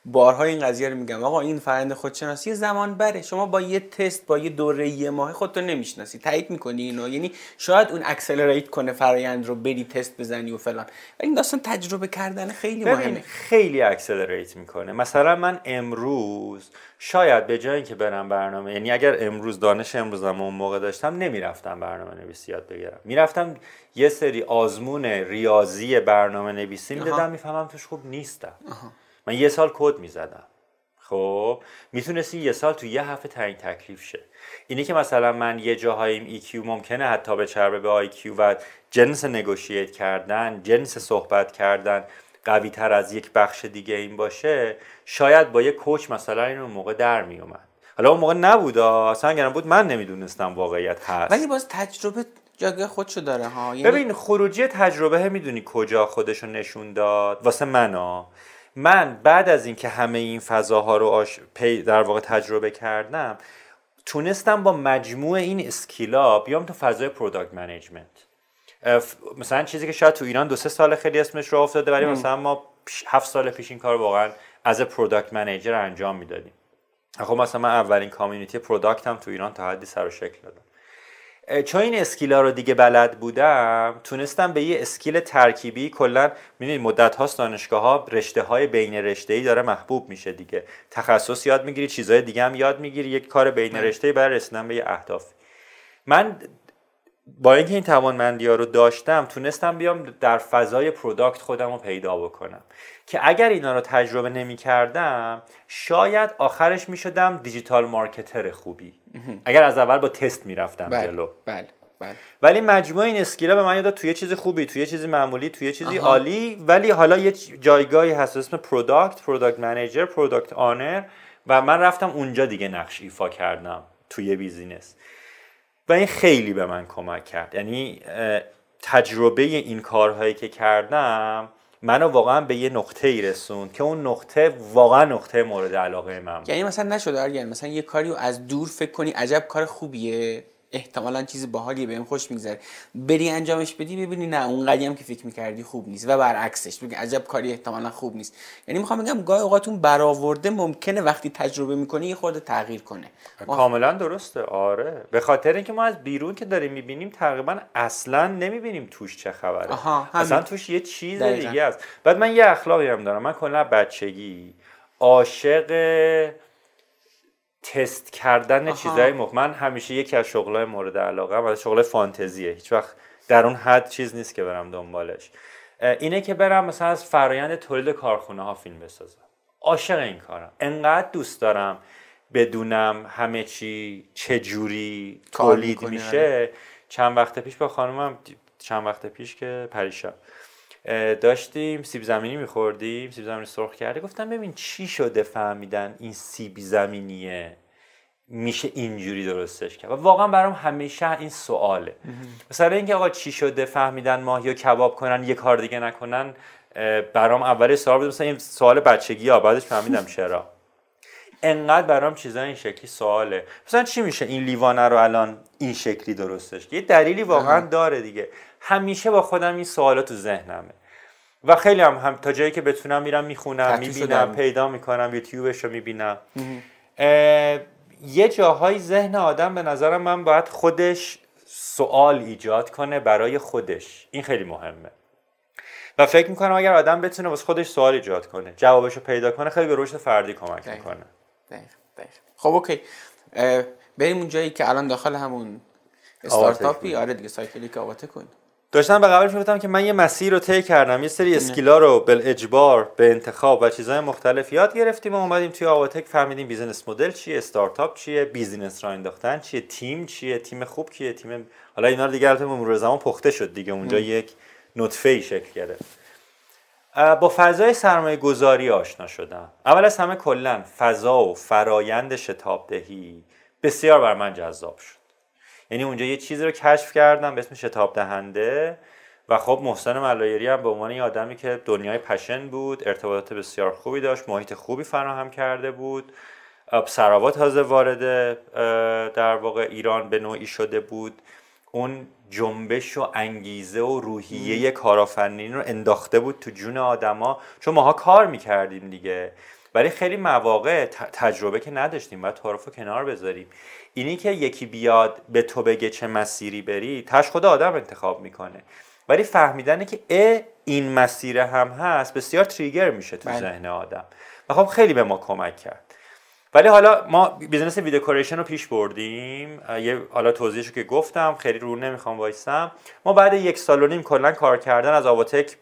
بارها این قضیه رو میگم، آقا این فرآیند خودشناسی زمان بره، شما با یه تست با یه دوره یه ماه خودتو نمیشناسی، تایید میکنی اینو، یعنی شاید اون اکسلریت کنه فرآیند رو، بری تست بزنی و فلان، ولی این داستان تجربه کردن خیلی مهمه، خیلی اکسلریت میکنه. مثلا من امروز شاید به جای اینکه برم برنامه، یعنی اگر امروز دانش امروزم اون موقع داشتم نمیرفتم برنامه‌نویسی یاد بگیرم، میرفتم یه سری آزمون ریاضی برنامه‌نویسی میدادم، میفهمم توش خوب نیستم. من 1 سال کد میزدم. خب میتونستی 1 سال تو 1 هفته تعیین تکلیف شه. اینه که مثلا من یه جاهایم EQ ممکنه حتی به چربه به IQ و جنس نگوشییت کردن، جنس صحبت کردن قوی تر از یک بخش دیگه این باشه، شاید با یه کوچ مثلا این اون موقع در می اومد. حالا اون موقع نبود، اصلا گرم بود، من نمیدونستم واقعیت هست. ولی باز تجربه جاگه خودشو داره ها. ببین خروجی تجربه میدونی کجا خودشو نشون داد واسه منو. من بعد از اینکه همه این فضاها رو در واقع تجربه کردم، تونستم با مجموع این اسکیلا بیام تو فضای پروداکت منیجمنت. مثلا چیزی که شاید تو ایران 2-3 سال خیلی اسمش راه افتاده، ولی مثلا ما 7 سال پیش این کار واقعا از پروداکت منیجر انجام میدادیم. خب مثلا من اولین کامیونیتی پروداکتم تو ایران تا حدی سر و شکل دادم. چون این اسکیلا رو دیگه بلد بودم، تونستم به یه اسکیل ترکیبی کلا، می‌بینید مدت هاست دانشگاه ها رشته‌های بین رشته‌ای داره محبوب میشه دیگه، تخصص یاد میگیری، چیزهای دیگه هم یاد میگیری، یک کار بین رشته‌ای برای رسیدن به یه اهداف. من با اینکه این توانمندی‌ها رو داشتم، تونستم بیام در فضای پروداکت خودم رو پیدا بکنم که اگر اینا رو تجربه نمی‌کردم شاید آخرش می‌شدم دیجیتال مارکتر خوبی اگر از اول با تست می‌رفتم جلو. بله. ولی مجموعه این اسکیلا به من یاد داد توی چیز خوبی، توی چیز معمولی، توی چیزی عالی، ولی حالا یه جایگاهی هست اسم پروداکت، پروداکت منیجر، پروداکت آنر، و من رفتم اونجا دیگه نقش ایفا کردم توی بیزینس. و این خیلی به من کمک کرد، یعنی تجربه این کارهایی که کردم منو واقعا به یه نقطه‌ای رسوند که اون نقطه واقعا نقطه مورد علاقه من بود. یعنی مثلا نشد آرین مثلا یه کاریو از دور فکر کنی عجب کار خوبیه، احتمالاً چیز باحالیه، بهم خوش میگذره، بری انجامش بدی ببینی نه اون قدیم که فکر می‌کردی خوب نیست و برعکسش بگی عجب کاری احتمالاً خوب نیست. یعنی میخوام بگم گاهی اوقات اون برآورده ممکنه وقتی تجربه می‌کنی یه خورده تغییر کنه. کاملاً درسته. آره، به خاطر اینکه ما از بیرون که داریم می‌بینیم تقریباً اصلاً نمی‌بینیم توش چه خبره. اصلاً توش یه چیز دیگه است. بعد من یه اخلاقی هم دارم، من کلاً بچگی عاشق تست کردن چیزای من همیشه یکی از شغلای مورد علاقه من شغل فانتزیه، هیچ وقت در اون حد چیز نیست که برم دنبالش، اینه که برم مثلا از فرآیند تولید کارخونه ها فیلم بسازم. عاشق این کارم، انقدر دوست دارم بدونم همه چی چجوری تولید میشه. چند وقت پیش که پریشب داشتیم سیب زمینی می‌خوردیم، سیب زمینی سرخ کرده، گفتم ببین چی شده فهمیدن این سیب زمینیه میشه اینجوری درستش کرد. و واقعا برام همیشه این سواله مثلا اینکه آقا چی شده فهمیدن ماهی رو کباب کنن یه کار دیگه نکنن، برام اول سوال بود، مثلا این سوال بچگیه، بعدش فهمیدم چرا. انقدر برام چیزا این شکلی سواله، مثلا چی میشه این لیوانه رو الان این شکلی درستش، یه دلیلی واقعا داره دیگه. همیشه با خودم این سوالا تو ذهنمه و خیلی هم تا جایی که بتونم میرم میخونم، میبینم، پیدا میکنم، یوتیوبش رو میبینم. یه جاهای ذهن آدم به نظرم من باید خودش سوال ایجاد کنه برای خودش، این خیلی مهمه و فکر میکنم اگر آدم بتونه واسه خودش سوال ایجاد کنه، جوابش رو پیدا کنه، خیلی به رشد فردی کمک میکنه. دقیق. خب اوکی، بریم اون جایی که الان داخل همون استارتاپی، آره دیگه، سایکلی که آواتک کن. داشتم به قبلش میگفتم که من یه مسیر رو طی کردم، یه سری اسکیلا رو بل اجبار به انتخاب و چیزهای مختلف یاد گرفتیم و اومدیم توی آواتک، فهمیدیم بیزینس مدل چیه، استارتاپ چیه، بیزینس را انداختن چیه، تیم چیه، تیم خوب کیه، تیم حالا اینا رو دیگه البته مرور زمان پخته شد دیگه، اونجا یک نطفه‌ای شکل گرفت. با فضای سرمایه‌گذاری آشنا شدم. اول از همه کلا فضا و فرایند شتابدهی بسیار بر من جذاب شد. یعنی اونجا یه چیزی رو کشف کردم به اسم شتاب دهنده و خب محسن علایری هم به عنوان یه آدمی که دنیای پشن بود، ارتباطات بسیار خوبی داشت، محیط خوبی فراهم کرده بود، سراوا تازه وارد در واقع ایران به نوعی شده بود، اون جنبش و انگیزه و روحیه کارآفرینی رو انداخته بود تو جون آدما، چون ماها کار می‌کردیم دیگه ولی خیلی مواقع تجربه که نداشتیم، باید تعارفو کنار بذاریم. اینی که یکی بیاد به تو بگه چه مسیری بری، تاش خود آدم انتخاب میکنه، ولی فهمیدنه که این مسیر هم هست بسیار تریگر میشه تو ذهن آدم و خب خیلی به ما کمک کرد. ولی حالا ما بیزنس ویدیوکوریشن رو پیش بردیم، حالا توضیحشو که گفتم، خیلی رو نمیخوام وایسم. ما بعد 1.5 سال کلا کار کردن از آواتک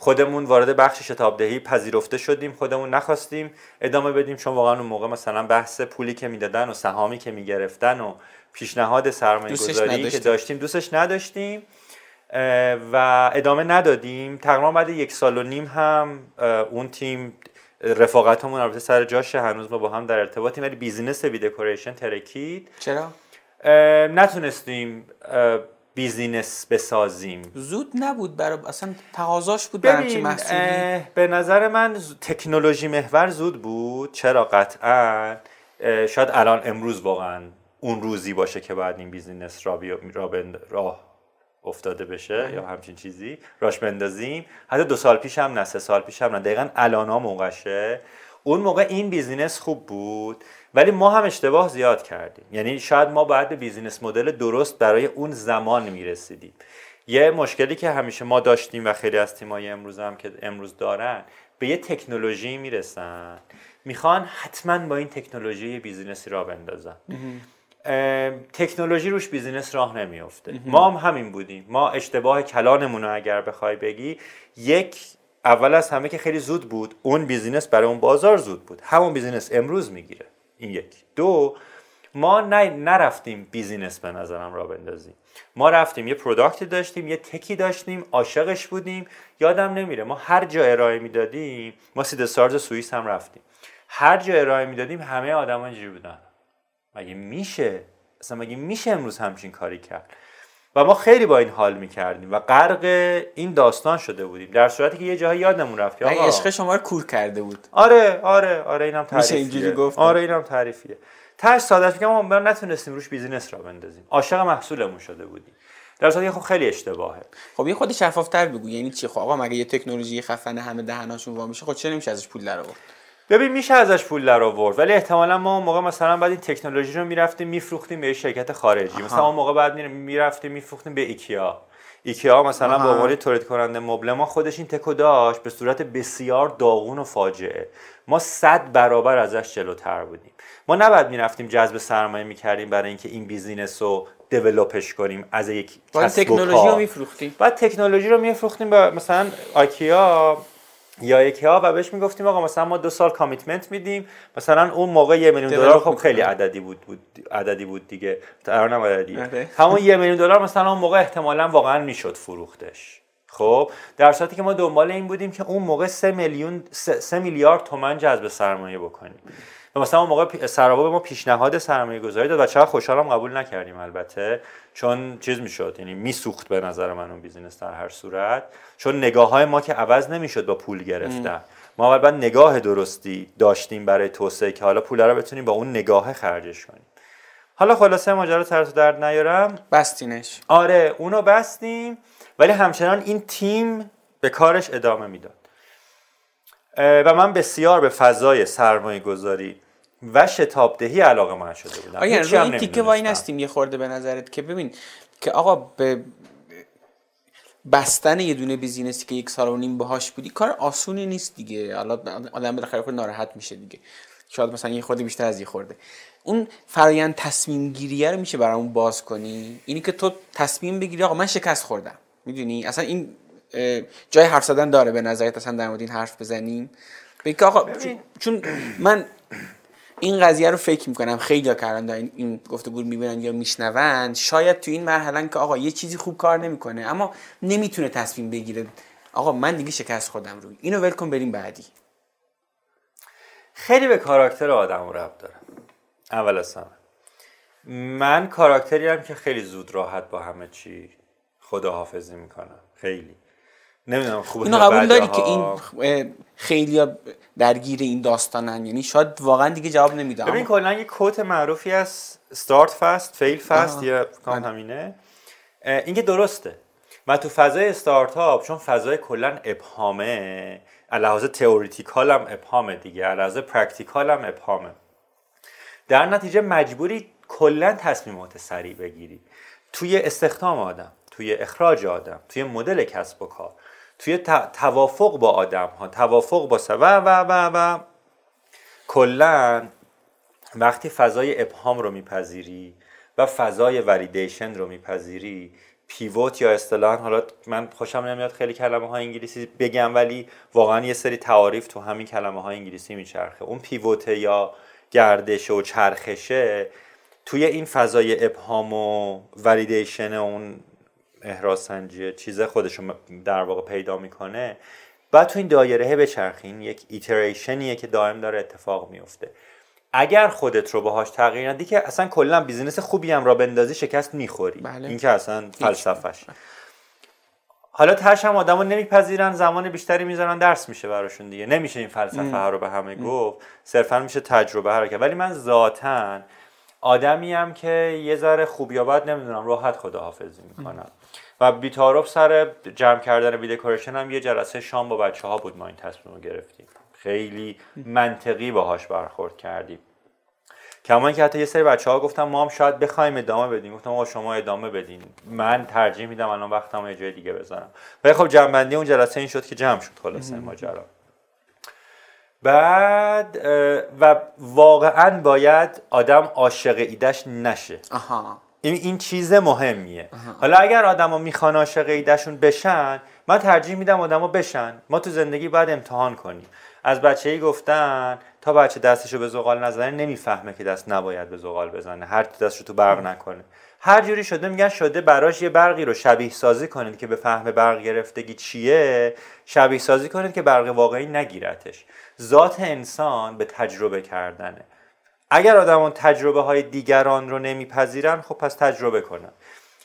خودمون وارد بخش شتابدهی پذیرفته شدیم، خودمون نخواستیم ادامه بدیم، چون واقعا اون موقع مثلا بحث پولی که میدادن و سهامی که میگرفتن و پیشنهاد سرمایه‌گذاری که داشتیم دوستش نداشتیم و ادامه ندادیم. تقریبا بعد 1.5 سال هم اون تیم، رفاقتمون البته سر جاشه، هنوز ما با هم در ارتباطیم، ولی بیزینس ویدیوکوریشن ترکید. چرا؟ نتونستیم بیزینس بسازیم. زود نبود برای اصلا تقاضاش بود برای چه محصولی؟ به نظر من تکنولوژی محور زود بود. چرا؟ قطعا شاید الان امروز واقعا اون روزی باشه که بعد این بیزینس راه افتاده بشه یا همچین چیزی راش بندازیم. حتی 2 سال پیش هم نه، 3 سال پیش هم نه، دقیقاً الان ها موقعشه. اون موقع این بیزینس خوب بود ولی ما هم اشتباه زیاد کردیم. یعنی شاید ما باید به بیزینس مدل درست برای اون زمان میرسیدیم. یه مشکلی که همیشه ما داشتیم و خیلی از تیمای امروز هم که امروز دارن، به یه تکنولوژی میرسن میخوان حتما با این تکنولوژی بیزینسی را بندازن. تکنولوژی روش بیزینس راه نمیفته. ما هم همین بودیم. ما اشتباه کلانمون رو اگر بخوای بگی، یک، اول از همه که خیلی زود بود اون بیزینس، برای اون بازار زود بود، همون بیزینس امروز میگیره. این یک. دو، ما نرفتیم بیزینس به نظرم را بندازیم. ما رفتیم یه پروداکتی داشتیم، یه تکی داشتیم، عاشقش بودیم. یادم نمیره ما هر جا ارائه میدادیم، ما سید استارز سوئیس هم رفتیم، هر جا ارائه میدادیم همه آدما اینجوری بودن مگه میشه، اصلا مگه میشه امروز همچین کاری کرد؟ و ما خیلی با این حال میکردیم و غرق این داستان شده بودیم، در صورتی که یه جاهای یادمون رفت آقا عشق شما رو کور کرده بود. آره آره آره، اینم تعریفیه، میشه اینجوری گفت. آره اینم تعریفیه. تاش سادهش میگم، ما نتونستیم روش بیزینس را بندازیم، عاشق محصولمون شده بودیم، در صورتی که خب خیلی اشتباهه. خب یه خود شفاف‌تر بگو یعنی چی؟ خب آقا مگه یه تکنولوژی خفن همه دهناشون وا میشه، خب چرا نمیشه ازش پول در آورد؟ ببین میشه ازش پول در آورد، ولی احتمالاً ما اون موقع مثلا بعد این تکنولوژی رو میرفتیم میفروختیم به شرکت خارجی. آها. مثلا اون موقع بعد میرفتیم میفروختیم به ایکیا مثلا. آها. با عنوان تولید کننده مبل ما خودش این تکو داشت به صورت بسیار داغون و فاجعه. ما 100 برابر ازش جلوتر بودیم. ما نباید میرفتیم جذب سرمایه میکردیم برای اینکه این بیزینس رو دیولپش کنیم از یک تکنولوژی رو میفروختیم. بعد تکنولوژی رو میفروختیم به مثلا آکیا یا ایکیا و بهش میگفتیم آقا مثلا ما 2 سال کامیتمنت میدیم، مثلا اون موقع $1 میلیون خب خیلی عددی بود دیگه، تقریبا عددی. همون $1 میلیون مثلا اون موقع احتمالاً واقعا میشد فروختش. خب در صورتی که ما دنبال این بودیم که اون موقع 3 میلیارد تومان جذب سرمایه بکنیم. مثلا اون موقع سرابا به ما پیشنهاد سرمایه گذاری داد و چقدر خوشحالم قبول نکردیم البته، چون چیز میشد یعنی میسوخت به نظر من اون بیزینس در هر صورت، چون نگاه های ما که عوض نمیشد با پول گرفتن. ما اول بعد نگاه درستی داشتیم برای توسعه که حالا پول رو بتونیم با اون نگاه خرجش کنیم. حالا خلاصه ماجرا طرز درد نیارم، بستینش. آره اونو بستیم ولی همچنان این تیم به کارش ادامه میداد و من بسیار به فضای سرمایه‌گذاری و شتابدهی علاقه من شده بودم. آره یعنی این تیکه وای نستیم یه خورده به نظرت که ببین که آقا به بستن یه دونه بیزینسی که 1.5 سال باهاش بودی کار آسونی نیست دیگه. حالا آدم بالاخره خود ناراحت میشه دیگه، شاید مثلا یه خورده بیشتر از یه خورده. اون فرآیند تصمیم گیری رو میشه برامون باز کنی؟ اینی که تو تصمیم بگیری آقا من شکست خوردم، میدونی اصلا این جای حرف زدن داره به نظرت؟ اصلا در مورد این حرف بزنیم بگی آقا چون من این قضیه رو فکر میکنم خیلی کارنده این گفتگو میبینن یا میشنون، شاید تو این مرحله که آقا یه چیزی خوب کار نمیکنه اما نمیتونه تصمیم بگیره آقا من دیگه شکست خودم روی اینو ول کن بریم بعدی. خیلی به کاراکتر آدم ربط داره. اول از همه من کاراکتری ام که خیلی زود راحت با همه چی خداحافظی میکنم. خیلی نمیدونم خوبه اینو قبول داری که این خیلیا درگیر این داستانن، یعنی شاید واقعا دیگه جواب نمیده. ببین کلا یه کوت معروفی از استارت فست فیل فست یا کام همینه، این که درسته. ما تو فضای استارتاپ چون فضای کلا ابهامه، علاوه بر تئوریتیکال هم ابهامه دیگه، علاوه بر پرکتیکال هم ابهامه، در نتیجه مجبوری کلا تصمیمات سریع بگیری توی استخدام آدم، توی اخراج آدم، توی مدل کسب و کار، توی توافق با آدم ها، توافق با و کلن وقتی فضای ابهام رو میپذیری و فضای ولیدیشن رو میپذیری، پیوت یا اصطلاحاً، حالا من خوشم نمیاد خیلی کلمه های انگلیسی بگم ولی واقعا یه سری تعاریف تو همین کلمه های انگلیسی میچرخه، اون پیوت یا گردش و چرخشه توی این فضای ابهام و ولیدیشن اون احراسنجی چیز خودشو در واقع پیدا میکنه. بعد تو این دایره بچرخین، یک ایتریشنیه که دائم داره اتفاق میفته. اگر خودت رو باهاش تغییر ندی که اصلا کلا بیزینس خوبی هم را بندازی شکست میخوری. بله. این که اصلا فلسفه‌ش. حالا تاش هم آدمو نمیپذیرن، زمان بیشتری میذارن، درس میشه براشون دیگه. نمیشه این فلسفه ها رو به همه گفت، صرفا میشه تجربه هر که. ولی من ذاتاً آدمیم که یه ذره خوب یا بد نمیدونم راحت خداحافظی میکنم و بی‌تعارف سر جمع کردن ویدیو دکوریشن هم یه جلسه شام با بچه‌ها بود ما این تصمیم رو گرفتیم. خیلی منطقی باهاش برخورد کردیم. کما که حتی یه سری بچه‌ها گفتن ما هم شاید بخوایم ادامه بدیم، گفتم آقا شما ادامه بدین، من ترجیح میدم الان وقتمو یه جای دیگه بذارم. ولی خب جنببندی اون جلسه این شد که جمع شد خلاص ماجرا. بعد و واقعا باید آدم عاشق ایده‌اش نشه. آها. این چیز مهمیه. آها. حالا اگر آدما میخوان عاشق ایده‌شون بشن، من ترجیح میدم آدما بشن. ما تو زندگی باید امتحان کنیم. از بچه‌ای گفتن تا بچه دستشو به زغال نزنه نمیفهمه که دست نباید به زغال بزنه، هر دستشو تو برق نکنه، هر جوری شده میگن شده براش یه برقی رو شبیه سازی کنید که به فهم برق گرفتگی چیه شبیه سازی کنید که برق واقعی نگیرتش. ذات انسان به تجربه کردنه. اگر آدمان تجربه های دیگران رو نمیپذیرن خب پس تجربه کنن.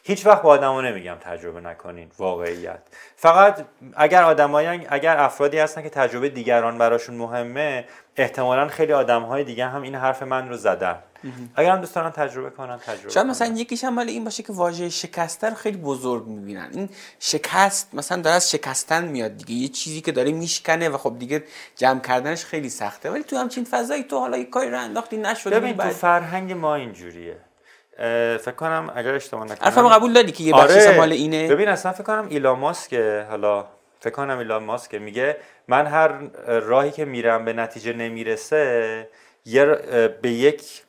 هیچ وقت با آدمو نمیگم تجربه نکنین، واقعیت. فقط اگر آدمایی، اگر افرادی هستن که تجربه دیگران براشون مهمه، احتمالاً خیلی آدم‌های دیگه هم این حرف من رو زدن. اگر هم دوست دارن تجربه کنن تجربه. شاید مثلا یکیش هم ولی این باشه که واژه شکسته رو خیلی بزرگ می‌بینن. این شکست مثلا داره از شکستن میاد دیگه، یه چیزی که داره میشکنه و خب دیگه جمع کردنش خیلی سخته. ولی تو همچین فضایی تو حالا یه کاری رو انداختی نشد. ببین تو فرهنگ ما اینجوریه. فکر کنم اگر اشتباه نکنم حرفم قبول دادی که یه بخشی از مال اینه. ببین اصلا فکر کنم ایلان ماسک، حالا فکر کنم ایلان ماسک میگه من هر راهی که میرم به نتیجه نمیرسه به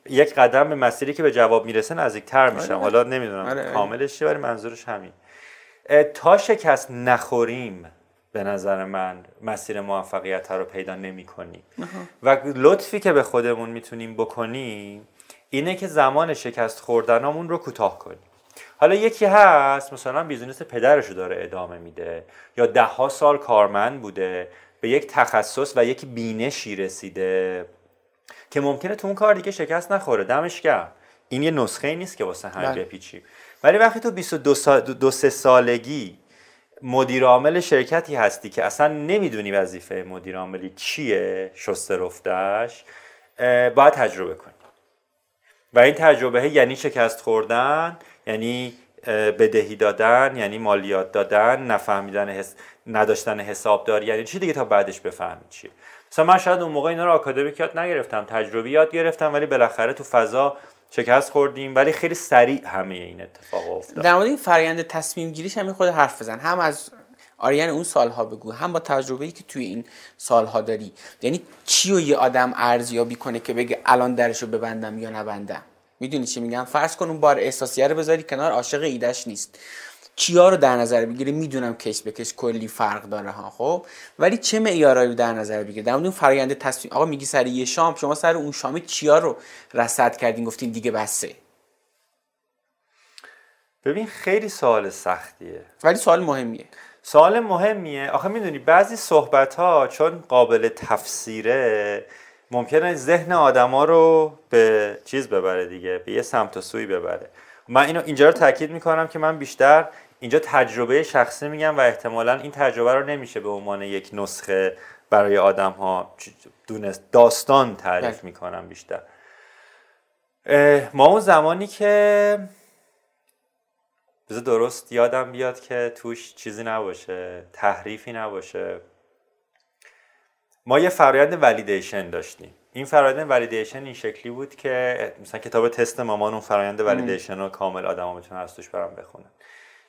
یک قدم به مسیری که به جواب میرسه نزدیکتر میشم. حالا نمیدونم کاملش چیه ولی منظورش همین. تا شکست نخوریم به نظر من مسیر موفقیت رو پیدا نمی‌کنیم. و لطفی که به خودمون میتونیم بکنیم اینه که زمان شکست خوردنامون رو کوتاه کنیم. حالا یکی هست مثلا بیزینس پدرشو داره ادامه میده یا دهها سال کارمند بوده، به یک تخصص و یک بینشی رسیده که ممکنه تو اون کار دیگه شکست نخوره، دمش گرم. این یه نسخه نیست که واسه هم بپیچیم. ولی وقتی تو 22-23 سالگی مدیر عامل شرکتی هستی که اصلا نمیدونی وظیفه مدیر عاملی چیه، شسته رفتش، باید تجربه کنی. و این تجربه یعنی شکست خوردن، یعنی بدهی دادن، یعنی مالیات دادن، نفهمیدن نداشتن حسابداری، یعنی چی دیگه تا بعدش بفهمی چی. مثلا من شاید اون موقع اینا رو آکادمیک یاد نگرفتم، تجربی یاد گرفتم، ولی بالاخره تو فضا شکست خوردیم. ولی خیلی سریع همه این اتفاق افتاد. در مورد این فرآیند تصمیم گیریش همین خود حرف بزن، هم از آریان اون سالها بگو، هم با تجربه‌ای که توی این سالها داری. یعنی چی رو یه آدم ارزیابی کنه که بگه الان درشو ببندم یا نبندم؟ میدونی چی میگم؟ فرض کن اون بار احساسیه رو بذاری کنار، عاشق ایده‌اش نیست، چیا رو در نظر بگیره؟ میدونم کش به کش کلی فرق داره ها، خب ولی چه معیارایی رو در نظر بگیره؟ در مورد فرآیند تصمیم، آقا میگی سر یه شام، شما سر اون شام چیا رو رصد کردین گفتین دیگه بسه؟ ببین خیلی سوال سختیه ولی سوال مهمیه. سوال مهمیه. آخه میدونی بعضی صحبت‌ها چون قابل تفسیره ممکنه ذهن آدما رو به چیز ببره دیگه، به یه سمت و سوی ببره. من اینجا رو تاکید میکنم که من بیشتر اینجا تجربه شخصی میگم و احتمالاً این تجربه رو نمیشه به عنوان یک نسخه برای آدم‌ها دونست، داستان تعریف میکنم بیشتر. ما اون زمانی که بذار درست یادم بیاد که توش چیزی نباشه، تحریفی نباشه، ما یه فرآیند ولیدیشن داشتیم. این فرآیند ولیدیشن این شکلی بود که مثلا کتاب تست مامان اون فرآیند ولیدیشن رو کامل آدما میتونن از توش برام بخونن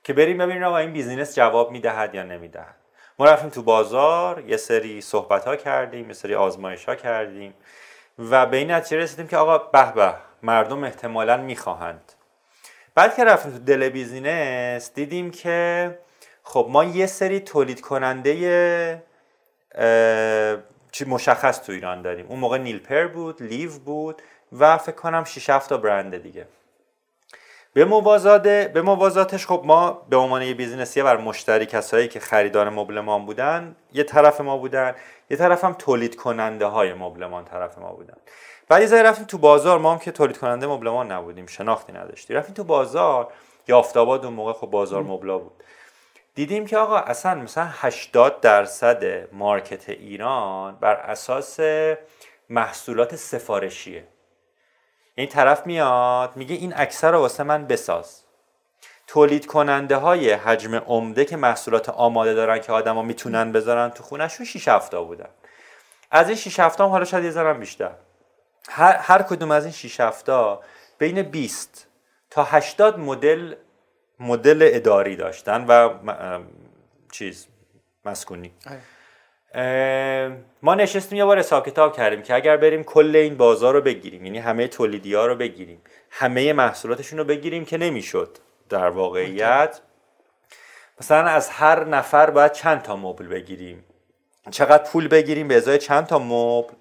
که بریم ببینیم آقا این بیزینس جواب میدهد یا نمیدهد. ما رفتیم تو بازار، یه سری صحبت‌ها کردیم، یه سری آزمایش‌ها کردیم و به این نتیجه رسیدیم که آقا به به مردم احتمالاً میخواهند. بعد که رفتیم تو دل بیزینس دیدیم که خب ما یه سری تولید کننده مشخص تو ایران داریم. اون موقع نیلپر بود، لیو بود و فکر کنم 6-7 تا برند دیگه. به موازاتش خب ما به عنوان یه بیزینسیه بر مشتری، کسایی که خریدار مبلمان بودن یه طرف ما بودن، یه طرف هم تولید کننده های مبلمان طرف ما بودن. بعد از رفتیم تو بازار، ما هم که تولید کننده مبلمان نبودیم، شناختی نداشتیم. رفتیم تو بازار، یافتاباد اون موقع خب بازار مبلا بود. دیدیم که آقا اصلا مثلا 80% مارکت ایران بر اساس محصولات سفارشیه. این طرف میاد میگه این اکثر رو واسه من بساز. تولید کننده های حجم عمده که محصولات آماده دارن که آدما میتونن بذارن تو خونه‌شون 6-7 بودن. از این 6 هفته هم، حالا شاید یه ذره بیشتر، هر کدوم از این 6 هفته بین 20 تا 80 مدل اداری داشتن و چیز مسکونی. ما نشستیم یه بار حساب کتاب کردیم که اگر بریم کل این بازار رو بگیریم، یعنی همه تولیدی‌ها رو بگیریم، همه محصولاتشون رو بگیریم، که نمیشد در واقعیت. مثلا از هر نفر باید چند تا مبل بگیریم، چقدر پول بگیریم به ازای چند تا مبل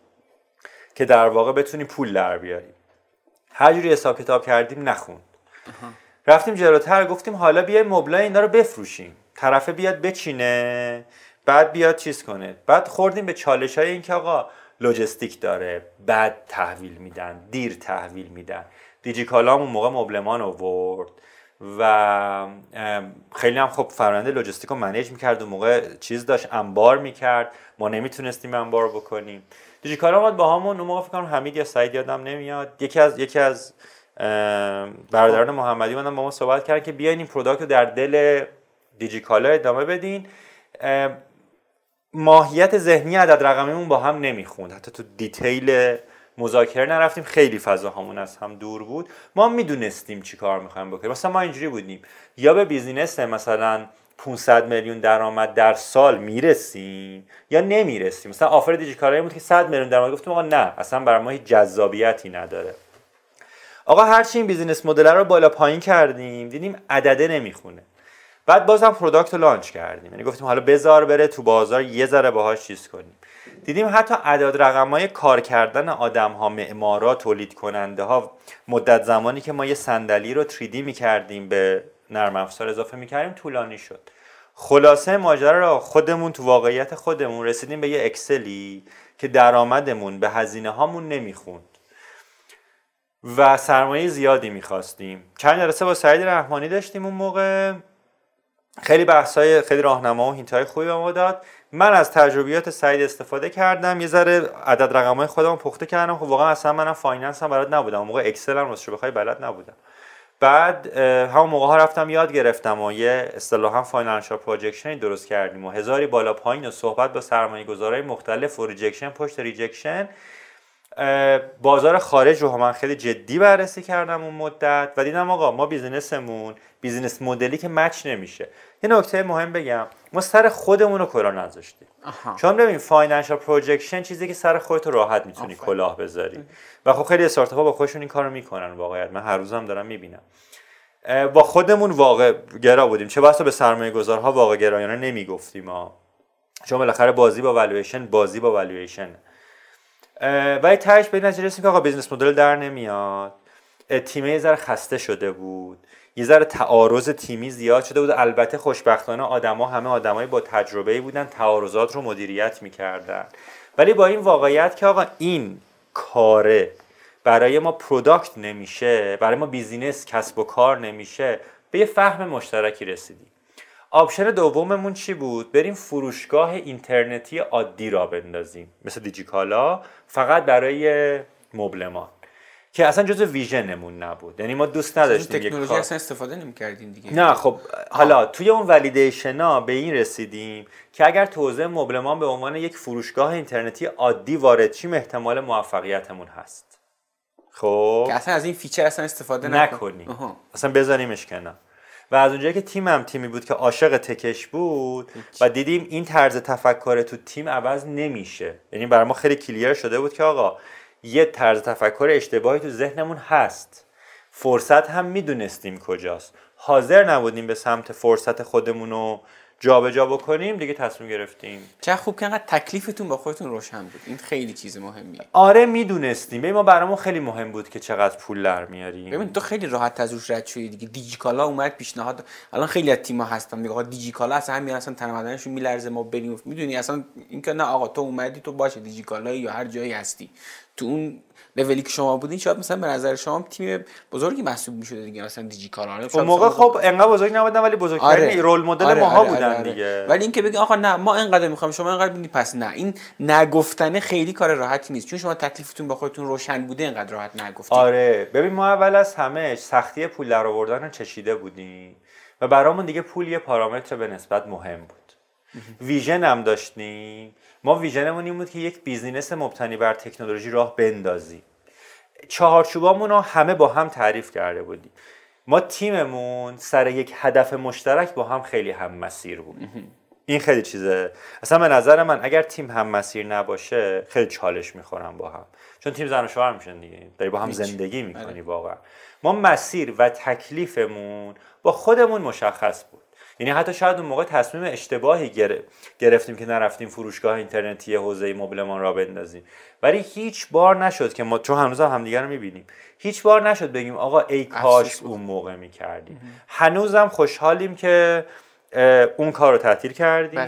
که در واقع بتونیم پول در بیاریم. هر جوری حساب کتاب کردیم نخوند. رفتیم جلوتر گفتیم حالا بیا مبلای اینا رو بفروشیم، طرفه بیاد بچینه، بعد بیاد چیز کنه. بعد خوردیم به چالش‌های این که آقا لوجستیک داره، بعد تحویل میدن، دیر تحویل میدن. دیجیکالا اون موقع مبلمان آورد و خیلی هم خب فرآیند لوجستیک رو منیج می‌کرد، اون موقع چیز داشت، انبار می‌کرد، ما نمیتونستیم انبار بکنیم. دیجیکالا اومد با همون، اون موقع فکر کنم حمید یا سعید یادم نمیاد، یکی از برادران محمدی اومدن با ما صحبت کردن که بیاین این پروداکت رو در دل دیجیکالا ادامه بدین. ماهیت ذهنی عدد رقمیمون با هم نمیخوند، حتی تو دیتیل مذاکره نرفتیم، خیلی فضا همون از هم دور بود. ما میدونستیم چی کار میخوایم بکنیم. مثلا ما اینجوری بودیم یا به بیزینس مثلا 500 میلیون درآمد در سال میرسیم یا نمیرسیم. مثلا آفر دیجیکالا بود که 100 میلیون درآمد، گفتیم آقا نه، اصلا برای ما هیچ جذابیتی نداره. آقا هرچی این بیزینس مدل رو بالا پایین کردیم دیدیم عدده نمیخونه. بعد بازم پروداکت رو لانچ کردیم، یعنی گفتیم حالا بذار بره تو بازار یه ذره باهاش چیز کنیم. دیدیم حتی اعداد رقمای کار کردن آدم‌ها، معمارا، تولید کننده ها، مدت زمانی که ما یه صندلی رو 3D می‌کردیم به نرم افزار اضافه می‌کردیم طولانی شد. خلاصه ماجرا رو خودمون تو واقعیت خودمون رسیدیم به یه اکسلی که درآمدمون به هزینه هامون نمیخوند و سرمایه زیادی می‌خواستیم. چند جلسه با سعید رحمانی داشتیم اون موقع، خیلی بحث‌های خیلی راهنما و هینت‌های خوبی به ما داد. من از تجربیات سعید استفاده کردم، یه ذره عدد رقم‌های خودم پخته کردم. خب واقعا اصلا منم فایننس هم بلد نبودم اون موقع، اکسل هم واسه بخوای بلد نبودم. بعد همون موقع‌ها رفتم یاد گرفتم و یه اصطلاحاً فاینانشال پروجکشن درست کردیم و هزاری بالا پایین و صحبت با سرمایه‌گذارهای مختلف و ریجکشن پشت ریجکشن. بازار خارج رو من خیلی جدی بررسی کردم اون مدت و دیدم آقا ما بیزینسمون بیزینس مدلی که مچ نمیشه. یه نکته مهم بگم، ما سر خودمون رو کلاه نذاشتیم، چون ببین فاینانشال پروجکشن چیزی که سر خودت راحت میتونی کلاه بذاری و خب خیلی استارتاپ‌ها با خودشون این کارو میکنن. واقعیت من هر روزم دارم میبینم. با خودمون واقع گرا بودیم، چه بسا به سرمایه‌گذارها واقع گرایانه نمیگفتیم ما، چون بالاخره بازی با والویشن ولی تهش به این نتیجه رسیدیم که آقا بیزنس مدل در نمیاد. تیمه یه ذره خسته شده بود، یه ذره تعارض تیمی زیاد شده بود. البته خوشبختانه آدما همه آدمای با تجربه بودن، تعارضات رو مدیریت میکردن. ولی با این واقعیت که آقا این کاره برای ما پروداکت نمیشه، برای ما بیزینس کسب و کار نمیشه، به یه فهم مشترکی رسیدیم. آپشن دوممون چی بود؟ بریم فروشگاه اینترنتی عادی را بندازیم مثل دیجیکالا، فقط برای مبلمان، که اصلا جزء ویژنمون نبود. یعنی ما دوست نداشتیم تکنولوژی اصلا استفاده نمی‌کردیم دیگه. نه خب حالا توی اون ولیدیشنا به این رسیدیم که اگر توزیع مبلمان به عنوان یک فروشگاه اینترنتی عادی وارد شیم احتمال موفقیتمون هست. خب که اصلا از این فیچر اصلا استفاده نکنیم. اصلا بذاریمش کنار. و از اونجایی که تیمم تیمی بود که عاشق تکش بود و دیدیم این طرز تفکر تو تیم عوض نمیشه، یعنی برای ما خیلی کلیر شده بود که آقا یه طرز تفکر اشتباهی تو ذهنمون هست، فرصت هم میدونستیم کجاست، حاضر نبودیم به سمت فرصت خودمون رو جابجا بکنیم دیگه، تصمیم گرفتیم. چه خوب که انقدر تکلیفتون با خودتون روشن بود، این خیلی چیز مهمیه. آره میدونستیم، ببین ما برامون خیلی مهم بود که چقدر پول در میاریم. ببین تو خیلی راحت از روش رد شدی دیگه. دیجیکالا اومد پیشنهاد، الان خیلی از تیم‌ها هستن میگه آقا دیجیکالا اصلا همین اصلا تنمدنشون میلرزه، ما بریم. میدونی اصلا اینکه نه آقا تو اومدی تو باشه دیجیکالایی یا هر جایی هستی تو اون لولی که شما بودین، شاید مثلا به نظر شما تیم بزرگی محسوب می‌شد دیگه، مثلا دیجیکالا اون موقع خب انقدر بزرگ نبودن ولی بزرگترین رول مدل ماها بودن دیگه. ولی اینکه بگین آقا نه ما اینقدر می‌خوایم شما اینقدر بدین، پس نه، این نگفتنه خیلی کار راحتی نیست، چون شما تکلیفتون با خودتون روشن بوده اینقدر راحت نگفتید. آره ببین ما اول از همه سختی پول درآوردن رو چشیده بودیم و برامون دیگه پول یه پارامتر به نسبت مهم بود. ویژن هم داشتیم. ما ویژنمون این بود که یک بیزینس مبتنی بر تکنولوژی راه بندازیم. چهارچوبامون رو همه با هم تعریف کرده بودیم. ما تیممون سر یک هدف مشترک با هم خیلی هم‌مسیر بود. این خیلی چیزه. اصلا به نظر من اگر تیم هم‌مسیر نباشه خیلی چالش می‌خورن با هم. چون تیم زن و شوهر میشن دیگه. داری با هم زندگی می‌کنی واقعا. ما مسیر و تکلیفمون با خودمون مشخص بود. یعنی حتی شاید اون موقع تصمیم اشتباهی گرفتیم که نرفتیم فروشگاه اینترنتی حوزه مبلمان را بندازیم، ولی هیچ بار نشد که ما، چون هنوز همدیگه رو می‌بینیم، هیچ بار نشد بگیم آقا ای کاش اون موقع می‌کردیم. هنوزم خوشحالیم که اون کار رو تعطیل کردیم،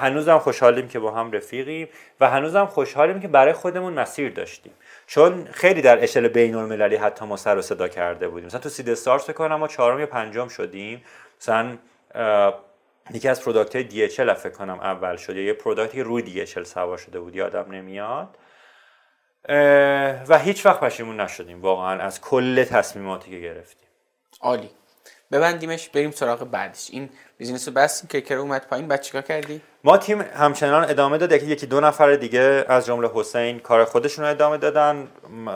هنوزم خوشحالیم که با هم رفیقیم و هنوزم خوشحالیم که برای خودمون مسیر داشتیم، چون خیلی در اشل بین‌المللی حتی ما سر و صدا کرده بودیم. مثلا تو سید استارز کنم ما 4 یا 5 شدیم، مثلا یکی از پروداکت های DHL فکر کنم اول شد، یه پروداکتی روی DHL سوا شده بود، یادم نمیاد. و هیچ وقت پشیمون نشدیم واقعا از کل تصمیماتی که گرفتیم. عالی، ببندیمش بریم سراغ بعدش. این بیزینس رو بستیم که کرو اومد پایین، بعد چیکار کردی؟ ما تیم همچنان ادامه داد، یکی دو نفر دیگه از جمله حسین کار خودشون رو ادامه دادن،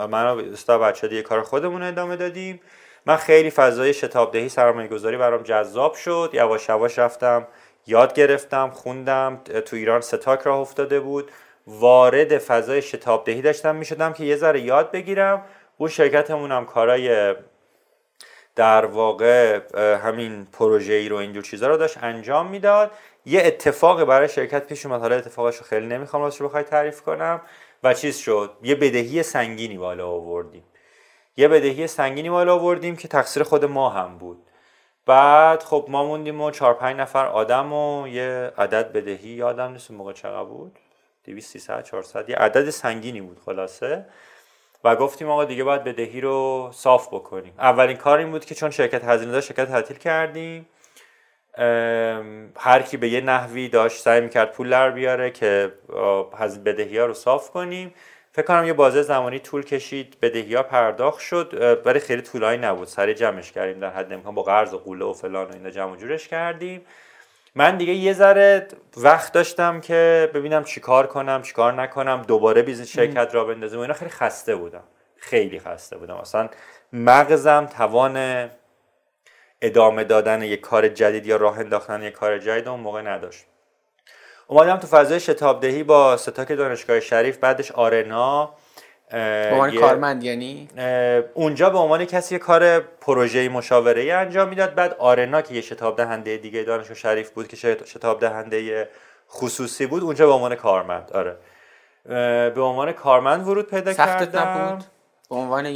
من و استاد بچه دیگه کار خودمون رو ادامه دادیم. من خیلی فضای شتابدهی سرمایه‌گذاری برام جذاب شد، یواش یواش رفتم یاد گرفتم، خوندم. تو ایران ستاک راه افتاده بود، وارد فضای شتابدهی داشتم میشدم که یه ذره یاد بگیرم. اون شرکتمون هم کارهای در واقع همین پروژه‌ای رو اینجور چیزا رو داشت انجام میداد. یه اتفاق برای شرکت پیش اومد، حالا اتفاقش رو خیلی نمیخوام راستش بخوای تعریف کنم، و چیز شد یه بدهی سنگینی بالا آوردیم. که تقصیر خود ما هم بود. بعد خب ما موندیم و 4-5 نفر آدم و یه عدد بدهی یادم نیست موقع چقدر بود، 200-300-400 یه عدد سنگینی بود خلاصه. و گفتیم آقا دیگه باید بدهی رو صاف بکنیم. اولین کار این بود که چون شرکت هزینه داشت شرکت تعطیل کردیم، هر کی به یه نحوی داشت سعی می‌کرد پول در بیاره که از بدهی‌ها رو صاف کنیم. فکر کنم یه بازه زمانی طول کشید، بدهی‌ها پرداخت شد، برای خیلی طولانی نبود، سریع جمعش کردیم در حد امکان با قرض و قوله و فلان و اینا جمع و جورش کردیم. من دیگه یه ذره وقت داشتم که ببینم چیکار کنم چیکار نکنم، دوباره بیزنس شرکت را بندازم و اینا. خیلی خسته بودم، اصلا مغزم توان ادامه دادن یک کار جدید یا راه انداختن یک کار جدید اون موقع نداشت. اومدم تو فضای شتابدهی با ستاک دانشگاه شریف، بعدش آرنا به عنوان کارمند، یعنی اونجا به عنوان کسی کار پروژه‌ای مشاوره‌ای انجام میداد. بعد آرنا که یه شتاب دهنده دیگه دانشگاه شریف بود که شتاب دهنده خصوصی بود، اونجا به عنوان کارمند، آره به عنوان کارمند ورود پیدا کردم.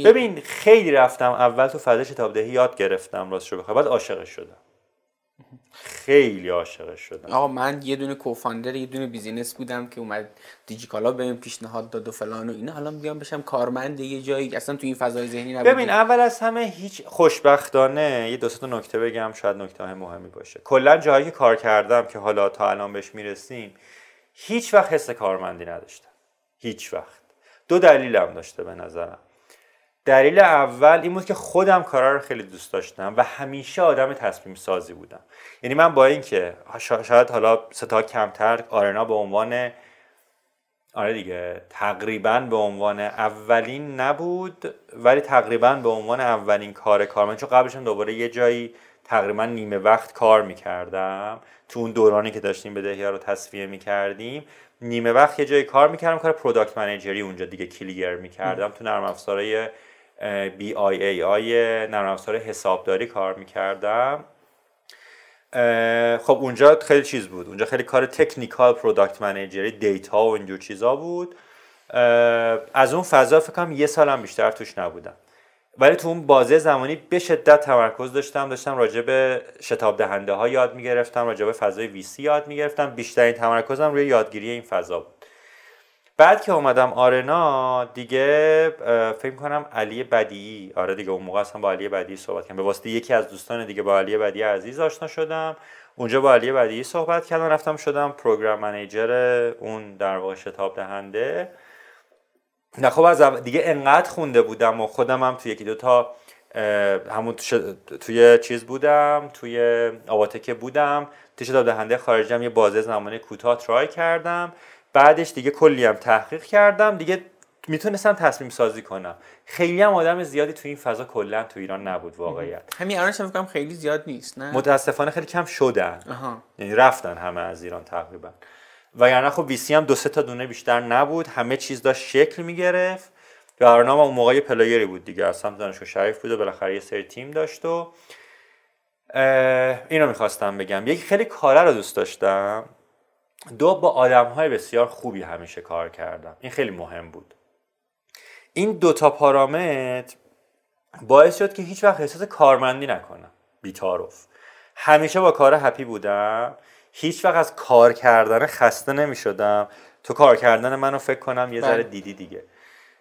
ببین خیلی رفتم اول تو فضای شتابدهی یاد گرفتم راستش بخوام، بعد عاشقش شدم، خیلی عاشقش شدم. آقا من یه دونه کوفاندر یه دونه بیزینس بودم که اومد دیجیکالا بهم پیشنهاد داد و فلان و اینا، حالا میگم بشم کارمند یه جایی، اصلا تو این فضای ذهنی نبودم. ببین اول از همه هیچ، خوشبختانه یه دو سه تا نکته بگم شاید نکته مهمی باشه. کلا جایی که کار کردم که حالا تا الان بهش میرسیم هیچ وقت حس کارمندی نداشتم، هیچ وقت. دو دلیلم داشته به نظرم. دلیل اول این بود که خودم کارا رو خیلی دوست داشتم و همیشه آدم تصمیم سازی بودم. یعنی من با اینکه شاید حالا ستا کمتر، آرنا به عنوان تقریبا به عنوان اولین نبود، ولی تقریبا به عنوان اولین کارمند، چون قبلش هم دوباره یه جایی تقریبا نیمه وقت کار میکردم تو اون دورانی که داشتیم بدهی‌ها رو تصفیه میکردیم، نیمه وقت یه جایی کار میکردم، کار پروداکت منیجری اونجا دیگه کلیر میکردم. تو نرم افزارهای BIAI نرم افزار حسابداری کار میکردم. خب اونجا خیلی چیز بود، اونجا خیلی کار تکنیکال پروداکت منیجری دیتا و اینجور چیزا بود. از اون فضا فکر کنم یه سالم بیشتر توش نبودم، ولی تو اون بازه زمانی به شدت تمرکز داشتم راجع به شتاب دهنده ها یاد میگرفتم، راجع به فضای ویسی یاد میگرفتم، بیشترین تمرکزم روی یادگیری این فضا بود. بعد که اومدم آرنا دیگه فکر کنم علی بدیعی، آره دیگه اون موقع اصلا با علی بدیعی صحبت کردم، به واسطه یکی از دوستان دیگه با علی بدیعی عزیز آشنا شدم، اونجا با علی بدیعی صحبت کردم، رفتم شدم پروگرام منیجر اون در واقع شتاب دهنده. خب از دیگه انقدر خونده بودم و خودم هم تو یکی دو تا همون توی چیز بودم، توی آواتک بودم، توی شتاب دهنده خارجی هم یه بازه زمانه کوتاه ترای کردم، بعدش دیگه کلی هم تحقیق کردم، دیگه میتونستم تصمیم سازی کنم. خیلی هم آدم زیادی تو این فضا کلا تو ایران نبود واقعیت. همین الانش فکر کنم خیلی زیاد نیست، نه؟ متاسفانه خیلی کم شدن. یعنی رفتن همه از ایران تقریبا. وگرنه خب ویسی هم دو سه تا دونه بیشتر نبود، همه چیز داشت شکل میگرفت. برنامه اون موقع پلیری بود دیگه، اصلا دانشگاه شریف بود و بالاخره یه سری تیم داشت و اینو می‌خواستم بگم. یک، خیلی کارا رو دوست داشتم. دو، با آدم‌های بسیار خوبی همیشه کار کردم. این خیلی مهم بود. این دوتا پارامتر باعث شد که هیچ وقت احساس کارمندی نکنم، بی‌تعارف. همیشه با کار هپی بودم، هیچ وقت از کار کردن خسته نمی‌شدم. تو کار کردن منو فکر کنم یه ذره دیدی دیگه.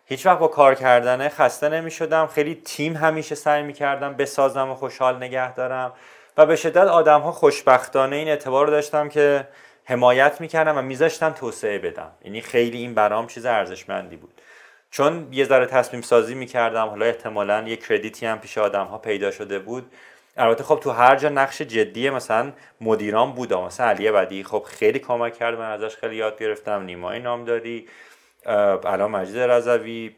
هیچ وقت با کار کردن خسته نمی‌شدم. خیلی تیم همیشه سعی می‌کردم بسازم و خوشحال نگه دارم و به شدت آدم‌ها خوشبختانه این اعتبار رو داشتم که حمایت می‌کردم و می‌ذاشتم توسعه بدم. یعنی خیلی این برام چیز ارزشمندی بود. چون یه ذره تصمیم سازی می‌کردم، حالا احتمالاً یه کردیتی هم پیش آدم‌ها پیدا شده بود. البته خب تو هر جا نقش جدی مثلا مدیران بود، مثلا علی بدی خب خیلی کمک کرد، من ازش خیلی یاد گرفتم. نیما نامداری، الان مجید رضوی،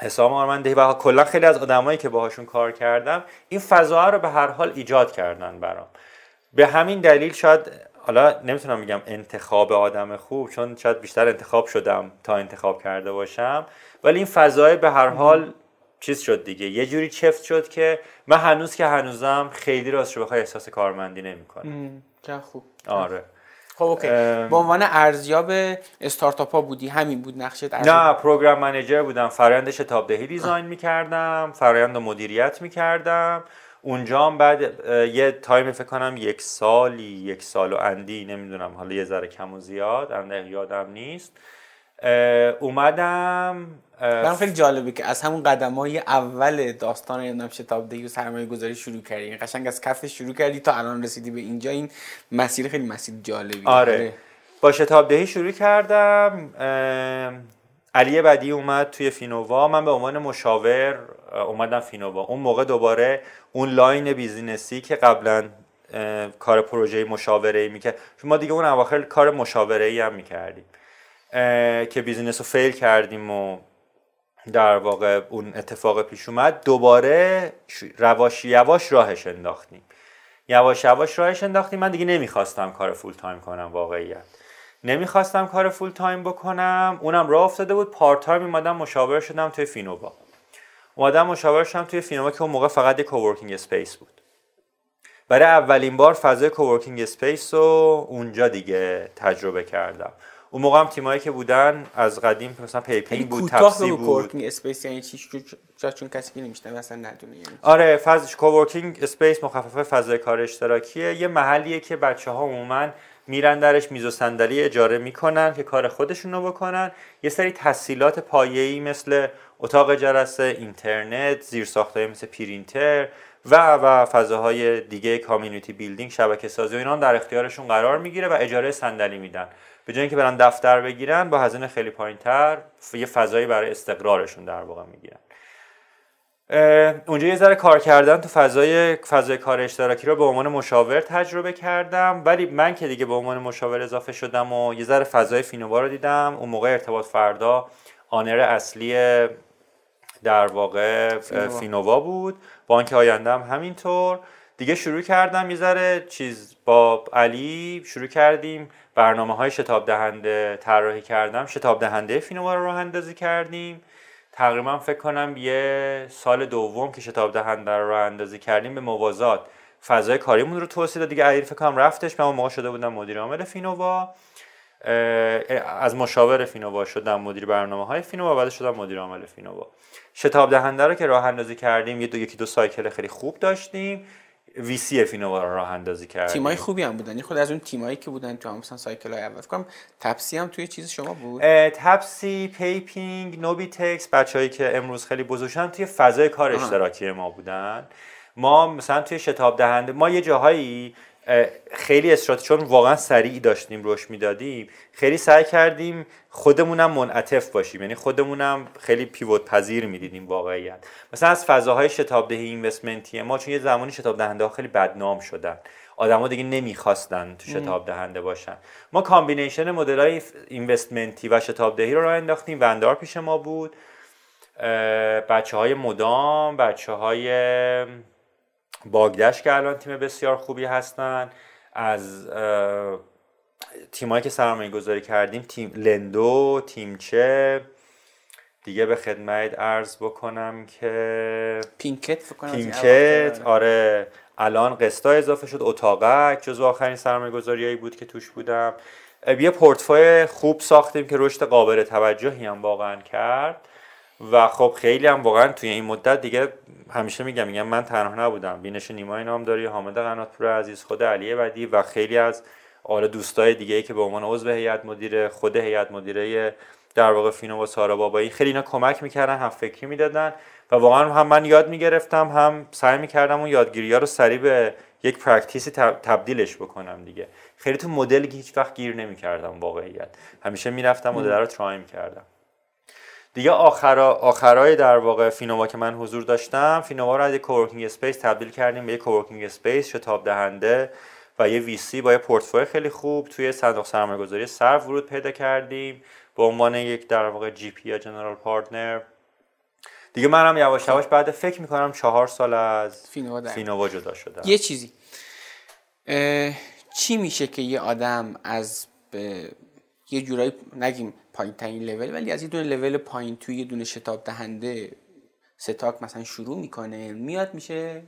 حسام آرمندهی و کلا خیلی از آدمایی که باهاشون کار کردم این فضاها رو به هر حال ایجاد کردن برام. به همین دلیل شاید، حالا نمیتونم بگم انتخاب آدم خوب، چون شاید بیشتر انتخاب شدم تا انتخاب کرده باشم، ولی این فضای به هر حال چیز شد دیگه، یه جوری چفت شد که من هنوز که هنوزم خیلی راستش بخوای احساس کارمندی نمی‌کنم. چه خوب. آره. خب اوکی. به عنوان ارزیاب استارتاپ‌ها بودی، همین بود نقشت؟ نه، پروگرام منیجر بودم، فرآیند شتابدهی دیزاین می‌کردم، فرآیند مدیریت می‌کردم. اونجا هم بعد یه تایم فکر کنم یک سال و اندی نمیدونم، حالا یه ذره کم و زیاد، الان یادم نیست. اومدم. برام خیلی جالبه که از همون قدم‌های اول داستان نمیدونم شتابدهی و سرمایه‌گذاری شروع کردی. این قشنگ از کف شروع کردی تا الان رسیدی به اینجا. این مسیر خیلی مسیر جالبی. آره. با شتابدهی شروع کردم. علی بدی اومد توی فینووا، من به عنوان مشاور اومدم فینووا. اون موقع دوباره اون لاین بیزینسی که قبلا کار پروژه مشاوره‌ای می‌کرد، ما دیگه اون اواخر کار مشاوره‌ای هم می‌کردیم که بیزینس رو فیل کردیم و در واقع اون اتفاق پیش اومد. دوباره یواش یواش راهش انداختیم. من دیگه نمیخواستم کار فول تایم کنم، واقعیت نمیخواستم کار فول تایم بکنم، اونم راه افتاده بود. پارت تایم اومدم مشاور شدم توی فینووا. که اون موقع فقط یک کوورکینگ اسپیس بود. برای اولین بار فضای کوورکینگ اسپیس رو اونجا دیگه تجربه کردم. اون موقع هم تیمایی که بودن از قدیم مثلا پیپین بود، تپسی بود. کوورکینگ اسپیس یعنی چی؟ چون کسی که نمیشنه مثلا ندونه یعنی. آره، فاز کوورکینگ اسپیس مخفف فضای کار اشتراکیه، یه محلیه که بچه‌ها عموما میرن درش، میز و صندلی اجاره میکنن که کار خودشون رو بکنن، یه سری تسهیلات پایه‌ای مثل اتاق جلسه، اینترنت، زیرساخت‌های مثل پرینتر و فضاهای دیگه، کامیونیتی بیلدینگ، شبکه‌سازی و اینا در اختیارشون قرار میگیره و اجاره صندلی میدن. به جای اینکه برن دفتر بگیرن، با هزینه خیلی پایین‌تر یه فضایی برای استقرارشون در واقع میگیرن. اونجا یه ذره کار کردن تو فضای کار اشتراکی رو به عنوان مشاور تجربه کردم، ولی من که دیگه به عنوان مشاور اضافه شدم و یه ذره فضای فینووا رو دیدم. اون موقع ارتباط فردا آنر اصلی در واقع فینووا بود، بانک آینده هم همینطور دیگه. شروع کردم یه ذره چیز با علی شروع کردیم برنامه‌های شتاب دهنده طراحی کردم، شتاب دهنده فینووا رو راه اندازی کردیم. تقریبا فکر کنم یه سال دوم که شتاب دهنده رو راه اندازی کردیم، به موازات فضای کاریمون رو توسعه داد دیگه. علی فکر کنم رفتش، من اون موقع شده بودم مدیر عامل فینووا، از مشاور فینووا شدم مدیر برنامه‌های فینووا، بعد شدم مدیر عامل فینووا. شتاب دهنده رو که راه اندازی کردیم، یکی دو سایکل خیلی خوب داشتیم. ویسی فینووا رو راه اندازی کرد. تیمای خوبی هم بودن. خود از اون تیمایی که بودن تو مثلا سایکل‌های اول فکرام تپسی هم توی چیز شما بود. تپسی، پیپینگ، نوبی تکس، بچه‌هایی که امروز خیلی بزرگشن توی فضای کار اشتراکی ما بودن. ما مثلا توی شتاب دهنده ما یه جاهایی خیلی اصرار، چون واقعا سریع داشتیم روش میدادیم، خیلی سعی کردیم خودمونم منعطف باشیم، یعنی خودمونم خیلی پیوت پذیر میدیدیم واقعیت. مثلا از فضاهای شتاب دهی اینوستمنتی ما، چون یه زمانی شتاب دهنده ها خیلی بدنام شدن، آدما دیگه نمیخواستن تو شتاب دهنده باشن، ما کامبینیشن مدلای اینوستمنتی و شتاب دهی رو راه انداختیم. وندار پیش ما بود، بچهای مدام، بچهای باگدش که الان تیم بسیار خوبی هستن، از تیمایی که سرمایه گذاری کردیم، تیم لندو، تیم چه دیگه به خدمت عرض بکنم که پینکت، آره الان قسطا اضافه شد، اتاقک جزو آخرین سرمایه گذاریایی بود که توش بودم. یه پورتفوی خوب ساختیم که رشد قابل توجهی هم واقعا کرد و خب خیلی هم واقعا توی این مدت دیگه، همیشه میگم من تنها نبودم، بینش نیما نامداری، حامد قناتپور عزیز، خود علی ودی و خیلی از آلا دوستای دیگه‌ای که به عنوان عضو هیئت مدیره، خود هیئت مدیره در واقع فینووا، سارا بابایی، خیلی اینا کمک میکردن، هم فکری میدادن و واقعا هم من یاد میگرفتم، هم سعی میکردم اون یادگیری‌ها رو سریع به یک پرکتیسی تبدیلش بکنم دیگه. خیلی تو مدل هیچ وقت گیر نمی‌کردم واقعیت، همیشه میرفتم مدل رو ترای می‌کردم دیگه. آخرای در واقع فینووا که من حضور داشتم، فینووا رو از یک کوورکینگ اسپیس تبدیل کردیم به یک کوورکینگ اسپیس شتاب دهنده و یه ویسی با یه پورتفوی خیلی خوب توی صندوق سرمایه‌گذاری صرف ورود پیدا کردیم به عنوان یک در واقع جی پی یا جنرال پارتنر دیگه. منم یواش یواش بعد فکر می‌کنم 4 سال از فینووا جدا شدم. یه چیزی چی میشه که یه آدم از یه جورایی نگیم پایین ترین لول، ولی از یه دونه لول پایین توی یه دونه شتاب دهنده ستاک مثلا شروع میکنه، میاد میشه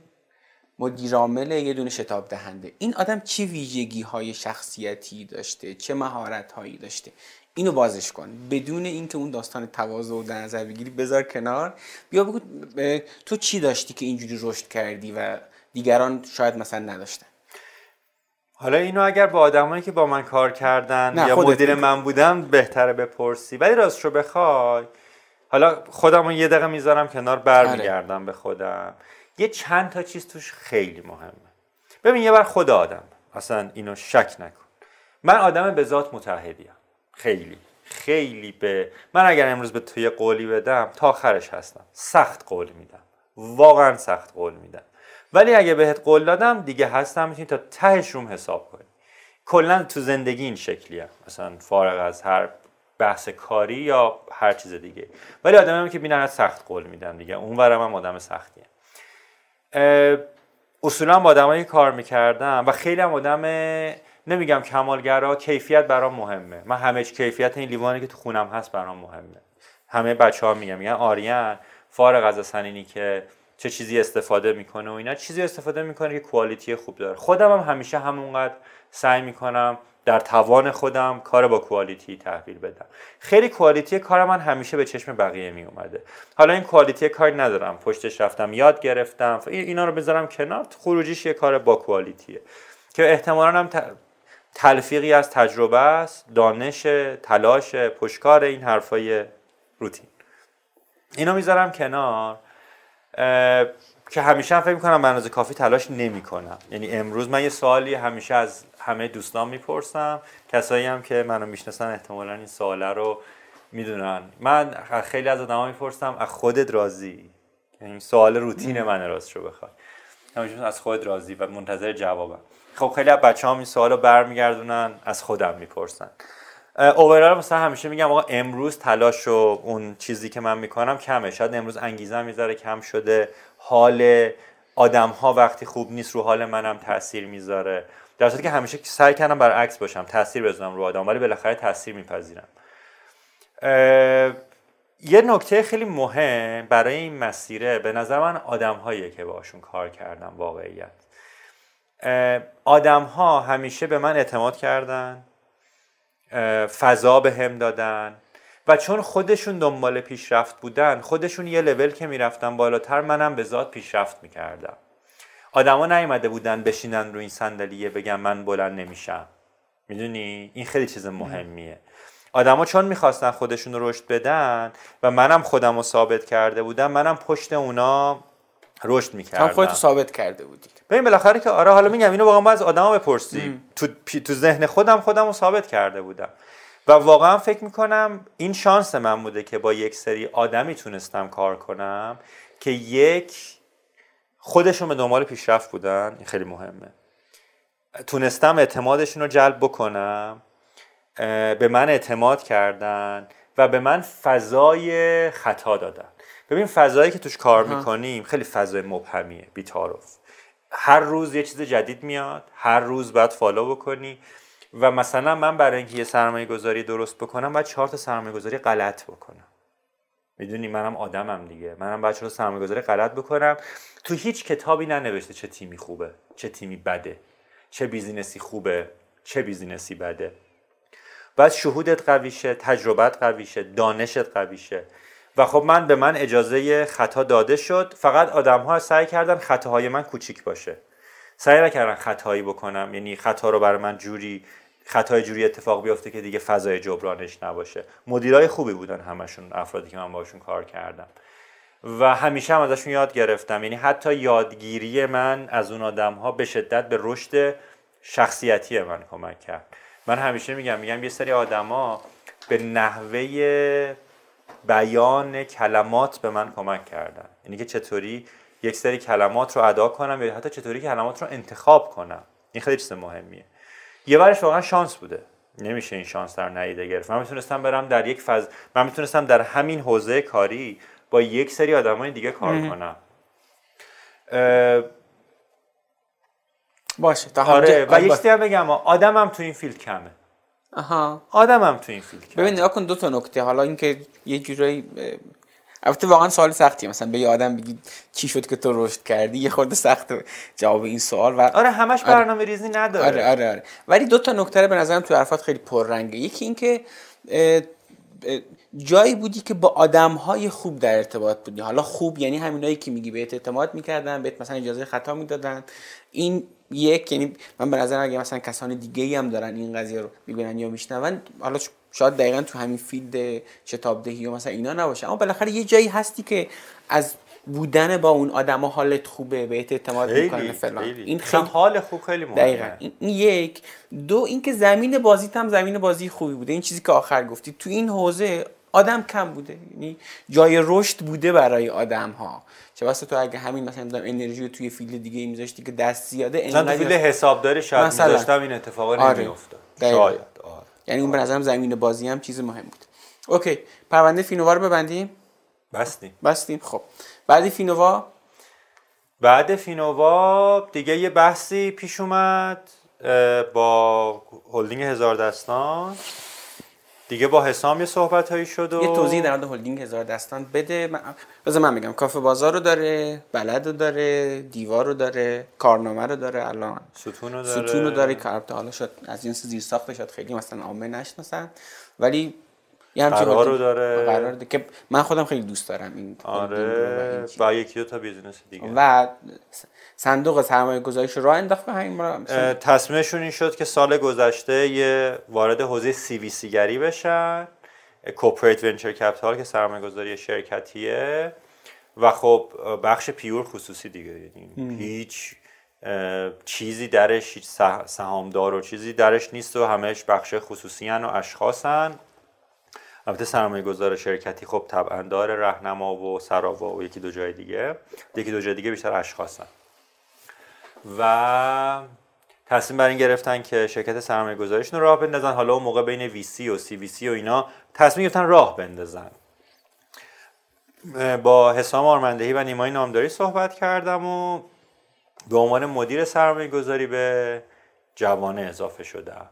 مدیر عامل یه دونه شتاب دهنده. این آدم چه ویژگی های شخصیتی داشته، چه مهارت هایی داشته، اینو بازش کن بدون اینکه اون داستان تواضع رو در نظر بگیری، بذار کنار، بیا بگو تو چی داشتی که اینجوری رشد کردی و دیگران شاید مثلا نداشتن. حالا اینو اگر با آدمایی که با من کار کردن یا مدیر من بودن بهتره بپرسی، ولی راستش رو بخوای حالا خودمو یه دقیقه میذارم کنار، برمیگردم به خودم. یه چند تا چیز توش خیلی مهمه. ببین یه بار خود آدم، اصلا اینو شک نکن، من آدم به ذات متعهدیم، خیلی خیلی به من، اگر امروز به تو یه قولی بدم تا آخرش هستم، سخت قول میدم، واقعا سخت قول میدم، ولی اگه بهت قول دادم دیگه هستم، میتونی تا تهش روم حساب کنی. کلا تو زندگی این شکلیه، مثلا فارغ از هر بحث کاری یا هر چیز دیگه، ولی آدمم که بی‌نهایت سخت قول میدم دیگه، اونورم هم آدم سختیه. اصولا با آدمایی کار میکردم و خیلی هم آدم نمیگم کمالگرا، کیفیت برام مهمه. من همه کیفیت این لیوانی که تو خونم هست برام مهمه. همه بچه‌ها میگن آریان فارغ از سنینی که چه چیزی استفاده میکنه و اینا، چیزی استفاده میکنه که کوالیتی خوب داره. خودم هم همیشه همونقدر سعی میکنم در توان خودم کار با کوالیتی تحویل بدم. خیلی کوالیتی کار من همیشه به چشم بقیه میومده. حالا این کوالیتی کار ندارم، پشتش رفتم یاد گرفتم، اینا رو بذارم کنار، خروجیش یه کار با کوالیتیه که احتمالاً هم تلفیقی از تجربه است، دانش، تلاش، پشتکار، این حرفای روتین. اینا میذارم کنار که همیشه هم فکر میکنم به اندازه کافی تلاش نمیکنم. یعنی امروز من یه سوالی همیشه از همه دوستان میپرسم، کسایی هم که منو میشناسن احتمالاً این سواله رو میدونن، من خیلی از آدما میپرسم از خودت راضی؟ یعنی سوال روتین من، راست شو بخوای همیشه از خودت راضی و منتظر جوابم. خب خیلی از بچه‌ها این سوالو برمیگردونن از خودم میپرسن. اوورال مثلا همیشه میگم آقا امروز تلاش و اون چیزی که من میکنم کمه، شاید امروز انگیزه‌م یه ذره کم شده، حال آدم‌ها وقتی خوب نیست رو حال منم تاثیر میذاره، در حالی که همیشه سعی کردم برعکس باشم، تاثیر بذارم رو آدم، ولی بالاخره تاثیر میپذیرم. یه نکته خیلی مهم برای این مسیره به نظر من آدم‌هایی که باهاشون کار کردم، واقعیت آدم‌ها همیشه به من اعتماد کردن، فضا به هم دادن و چون خودشون دنبال پیشرفت بودن، خودشون یه لول که میرفتن بالاتر، منم به ذات پیشرفت میکردم. آدما نیومده بودن بشینن رو این صندلیه بگن من بلند نمیشم، میدونی این خیلی چیز مهمیه. آدما چون میخواستن خودشون رو رشد بدن و منم خودم رو ثابت کرده بودم، منم پشت اونا رشد می‌کردم. خودت ثابت کرده بودی. ببین بالاخره که آره، حالا میگم اینو واقعا باز آدم‌ها بپرسی، تو ذهن خودمو ثابت کرده بودم و واقعا فکر می‌کنم این شانس من بوده که با یک سری آدمی تونستم کار کنم که یک خودشون به دنبال پیشرفت بودن، این خیلی مهمه. تونستم اعتمادشون رو جلب بکنم، به من اعتماد کردن و به من فضای خطا دادن. ببین فضایی که توش کار میکنیم خیلی فضای مبهمیه، بی‌تعارف. هر روز یه چیز جدید میاد، هر روز باید فالو بکنی و مثلا من برای اینکه یه سرمایه گذاری درست بکنم باید 4 تا سرمایه گذاری غلط بکنم. میدونی منم آدمم دیگه، منم باید 4 تا سرمایه گذاری غلط بکنم. تو هیچ کتابی ننوشته چه تیمی خوبه، چه تیمی بده، چه بیزینسی خوبه، چه بیزینسی بده. بعد شهودت قوی شه، تجربت قوی شه، دانشت قوی شه. و خب به من اجازه خطا داده شد. فقط آدم‌ها سعی کردن خطاهای من کوچیک باشه، سعی نکردن خطایی بکنم، یعنی خطا رو برای من خطای جوری اتفاق بیفته که دیگه فضای جبرانش نباشه. مدیرای خوبی بودن همشون، افرادی که من باشون کار کردم و همیشه هم ازشون یاد گرفتم. یعنی حتی یادگیری من از اون آدم‌ها به شدت به رشد شخصیتی من کمک کرد. من همیشه میگم یه سری آدم‌ها به نحوه بیان کلمات به من کمک کردن، یعنی که چطوری یک سری کلمات رو ادا کنم یا حتی چطوری کلمات رو انتخاب کنم. این خیلی چیز مهمیه. یه بارش واقعا شانس بوده، نمیشه این شانس رو نادیده گرفت. من میتونستم برم در یک فاز، من میتونستم در همین حوزه کاری با یک سری آدمای دیگه کار کنم. باشه آره. و یک چیزی هم بگم، آدمم تو این فیلد کمه. آدمم تو این فیلد کمه. ببین نگاه کن، 2 تا نکته. حالا اینکه یه جورایی البته واقعا سوال سختیه، مثلا به یه آدم بگی چی شد که تو رشد کردی، یه خورده سخته جواب این سوال و آره همش برنامه‌ریزی نداره. آره. ولی 2 تا نکته به نظرم تو حرفات خیلی پررنگه. یکی اینکه جایی بودی که با آدم‌های خوب در ارتباط بودی. حالا خوب یعنی همینایی که میگی بهت اعتماد می‌کردن، بهت مثلا اجازه خطا می‌دادن. این یک، یعنی من به نظرم اگه مثلا کسان دیگه‌ای هم دارن این قضیه رو می‌بینن یا میشنون، حالا شاید دقیقاً تو همین فیلد شتابدهی یا مثلا اینا نباشه، اما بالاخره یه جایی هستی که از بودن با اون آدما حالت خوبه، بهت اعتماد می‌کنه فلان. این خیلی حال خوب خیلی مهمه. دقیقاً این یک. 2 اینکه زمین بازیت هم زمین بازی خوبی بوده. این چیزی که آخر گفتی، تو این حوزه آدم کم بوده، یعنی جای رشد بوده برای آدم‌ها. چه واسه تو اگه همین مثلا انرژی رو توی فیلد دیگه می‌ذاشتی که دست زیاده، انقدر فیلد حسابداری شاید می‌ذاشتم این اتفاقا نمی‌افتاد. شاید یعنی اون به نظرم زمین بازی هم چیز مهم بود. اوکی، پرونده فینووا رو ببندیم. بستیم. خب بعد فینووا دیگه یه بحثی پیش اومد با هولدینگ هزار داستان. دیگه با حسام یه صحبت‌هایی شد و یه توضیح در مورد هولدینگ هزار داستان بده. من میگم کافه بازار رو داره، بلادو داره، دیوار رو داره، کارنامه رو داره، الان ستون رو داره که حالا شد از این زیر ساخت شد خیلی مثلا عامه نشناسن، ولی یه قرارو داره. قرار که من خودم خیلی دوست دارم این. آره. و یکی 2 تا بیزینس دیگه و صندوق سرمایه گذاریش راه انداخت. همین تصمیمشون این شد که سال گذشته یه وارد حوزه سی گری بشن، کورپوریت ونچر کپیتال که سرمایه گذاری شرکتیه و خب بخش پیور خصوصی دیگه، یعنی هیچ چیزی درش، هیچ سهامدار و چیزی درش نیست و همهش بخش خصوصی هن و اشخاصن. البته سرمایه گذار شرکتی خب طبعا داره رهنما و سراوا و 1-2 جای دیگه، 1-2 جای دیگه بیشتر اشخاصن و تصمیم بر این گرفتن که شرکت سرمایه گذاریشون راه بندازن. حالا اون موقع بین ویسی و سی ویسی و اینا تصمیم گرفتن راه بندازن. با حسام آرمندهی و نیما نامداری صحبت کردم و به عنوان مدیر سرمایه گذاری به جوانه اضافه شدم.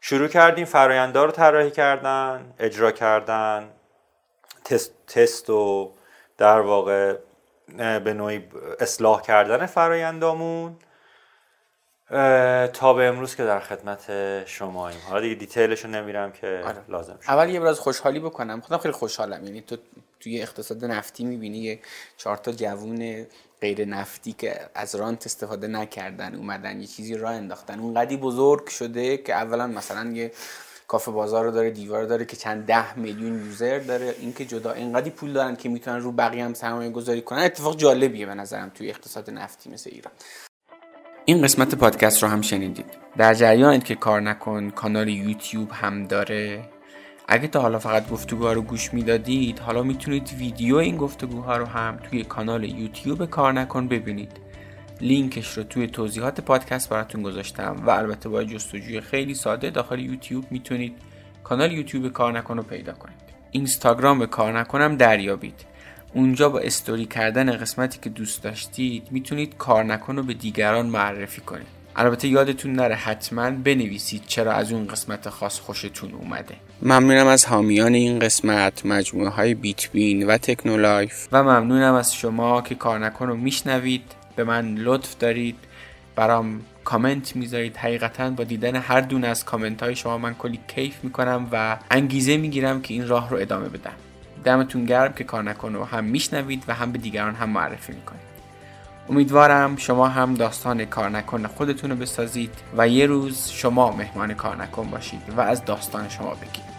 شروع کردیم فرآیندها رو طراحی کردن، اجرا کردن، تست و در واقع به نوعی اصلاح کردن فرآیندامون تا به امروز که در خدمت شماییم. حالا دیگه دیتیلش رو نمیرم که آره. لازم شد. اول یه ابراز خوشحالی بکنم، خودم خیلی خوشحالم. یعنی تو توی اقتصاد نفتی می‌بینی 4 تا جوون غیر نفتی که از رانت استفاده نکردن اومدن یه چیزی راه انداختن، اونقدی بزرگ شده که اولا مثلا یه کافه بازار رو داره، دیوار داره که چند 10 میلیون یوزر داره. اینکه جدا اینقدی پول دارن که میتونن رو بقیه هم سرمایه گذاری کنن، اتفاق جالبیه به نظرم توی اقتصاد نفتی مثل ایران. این قسمت پادکست رو هم شنیدید. در جریانید که کارنکن کانال یوتیوب هم داره. اگه تا حالا فقط گفتگوها رو گوش میدادید، حالا میتونید ویدیو این گفتگوها رو هم توی کانال یوتیوب کارنکن ببینید. لینکش رو توی توضیحات پادکست براتون گذاشتم و البته با جستجوی خیلی ساده داخل یوتیوب میتونید کانال یوتیوب کارنکن رو پیدا کنید. اینستاگرام کارنکن هم دریابید. اونجا با استوری کردن قسمتی که دوست داشتید میتونید کارنکن رو به دیگران معرفی کنید. البته یادتون نره حتما بنویسید چرا از اون قسمت خاص خوشتون اومده. ممنونم از حامیان این قسمت، مجموعه های بیتپین و تکنولایف، و ممنونم از شما که کارنکن رو میشنوید، به من لطف دارید، برام کامنت میذارید. حقیقتا با دیدن هر دونه از کامنت های شما من کلی کیف میکنم و انگیزه میگیرم که این راه رو ادامه بدم. دمتون گرم که کارنکن رو هم میشنوید و هم به دیگران هم معرفی میکنید. امیدوارم شما هم داستان کارنکن خودتون رو بسازید و یه روز شما مهمان کارنکن باشید و از داستان شما بگید.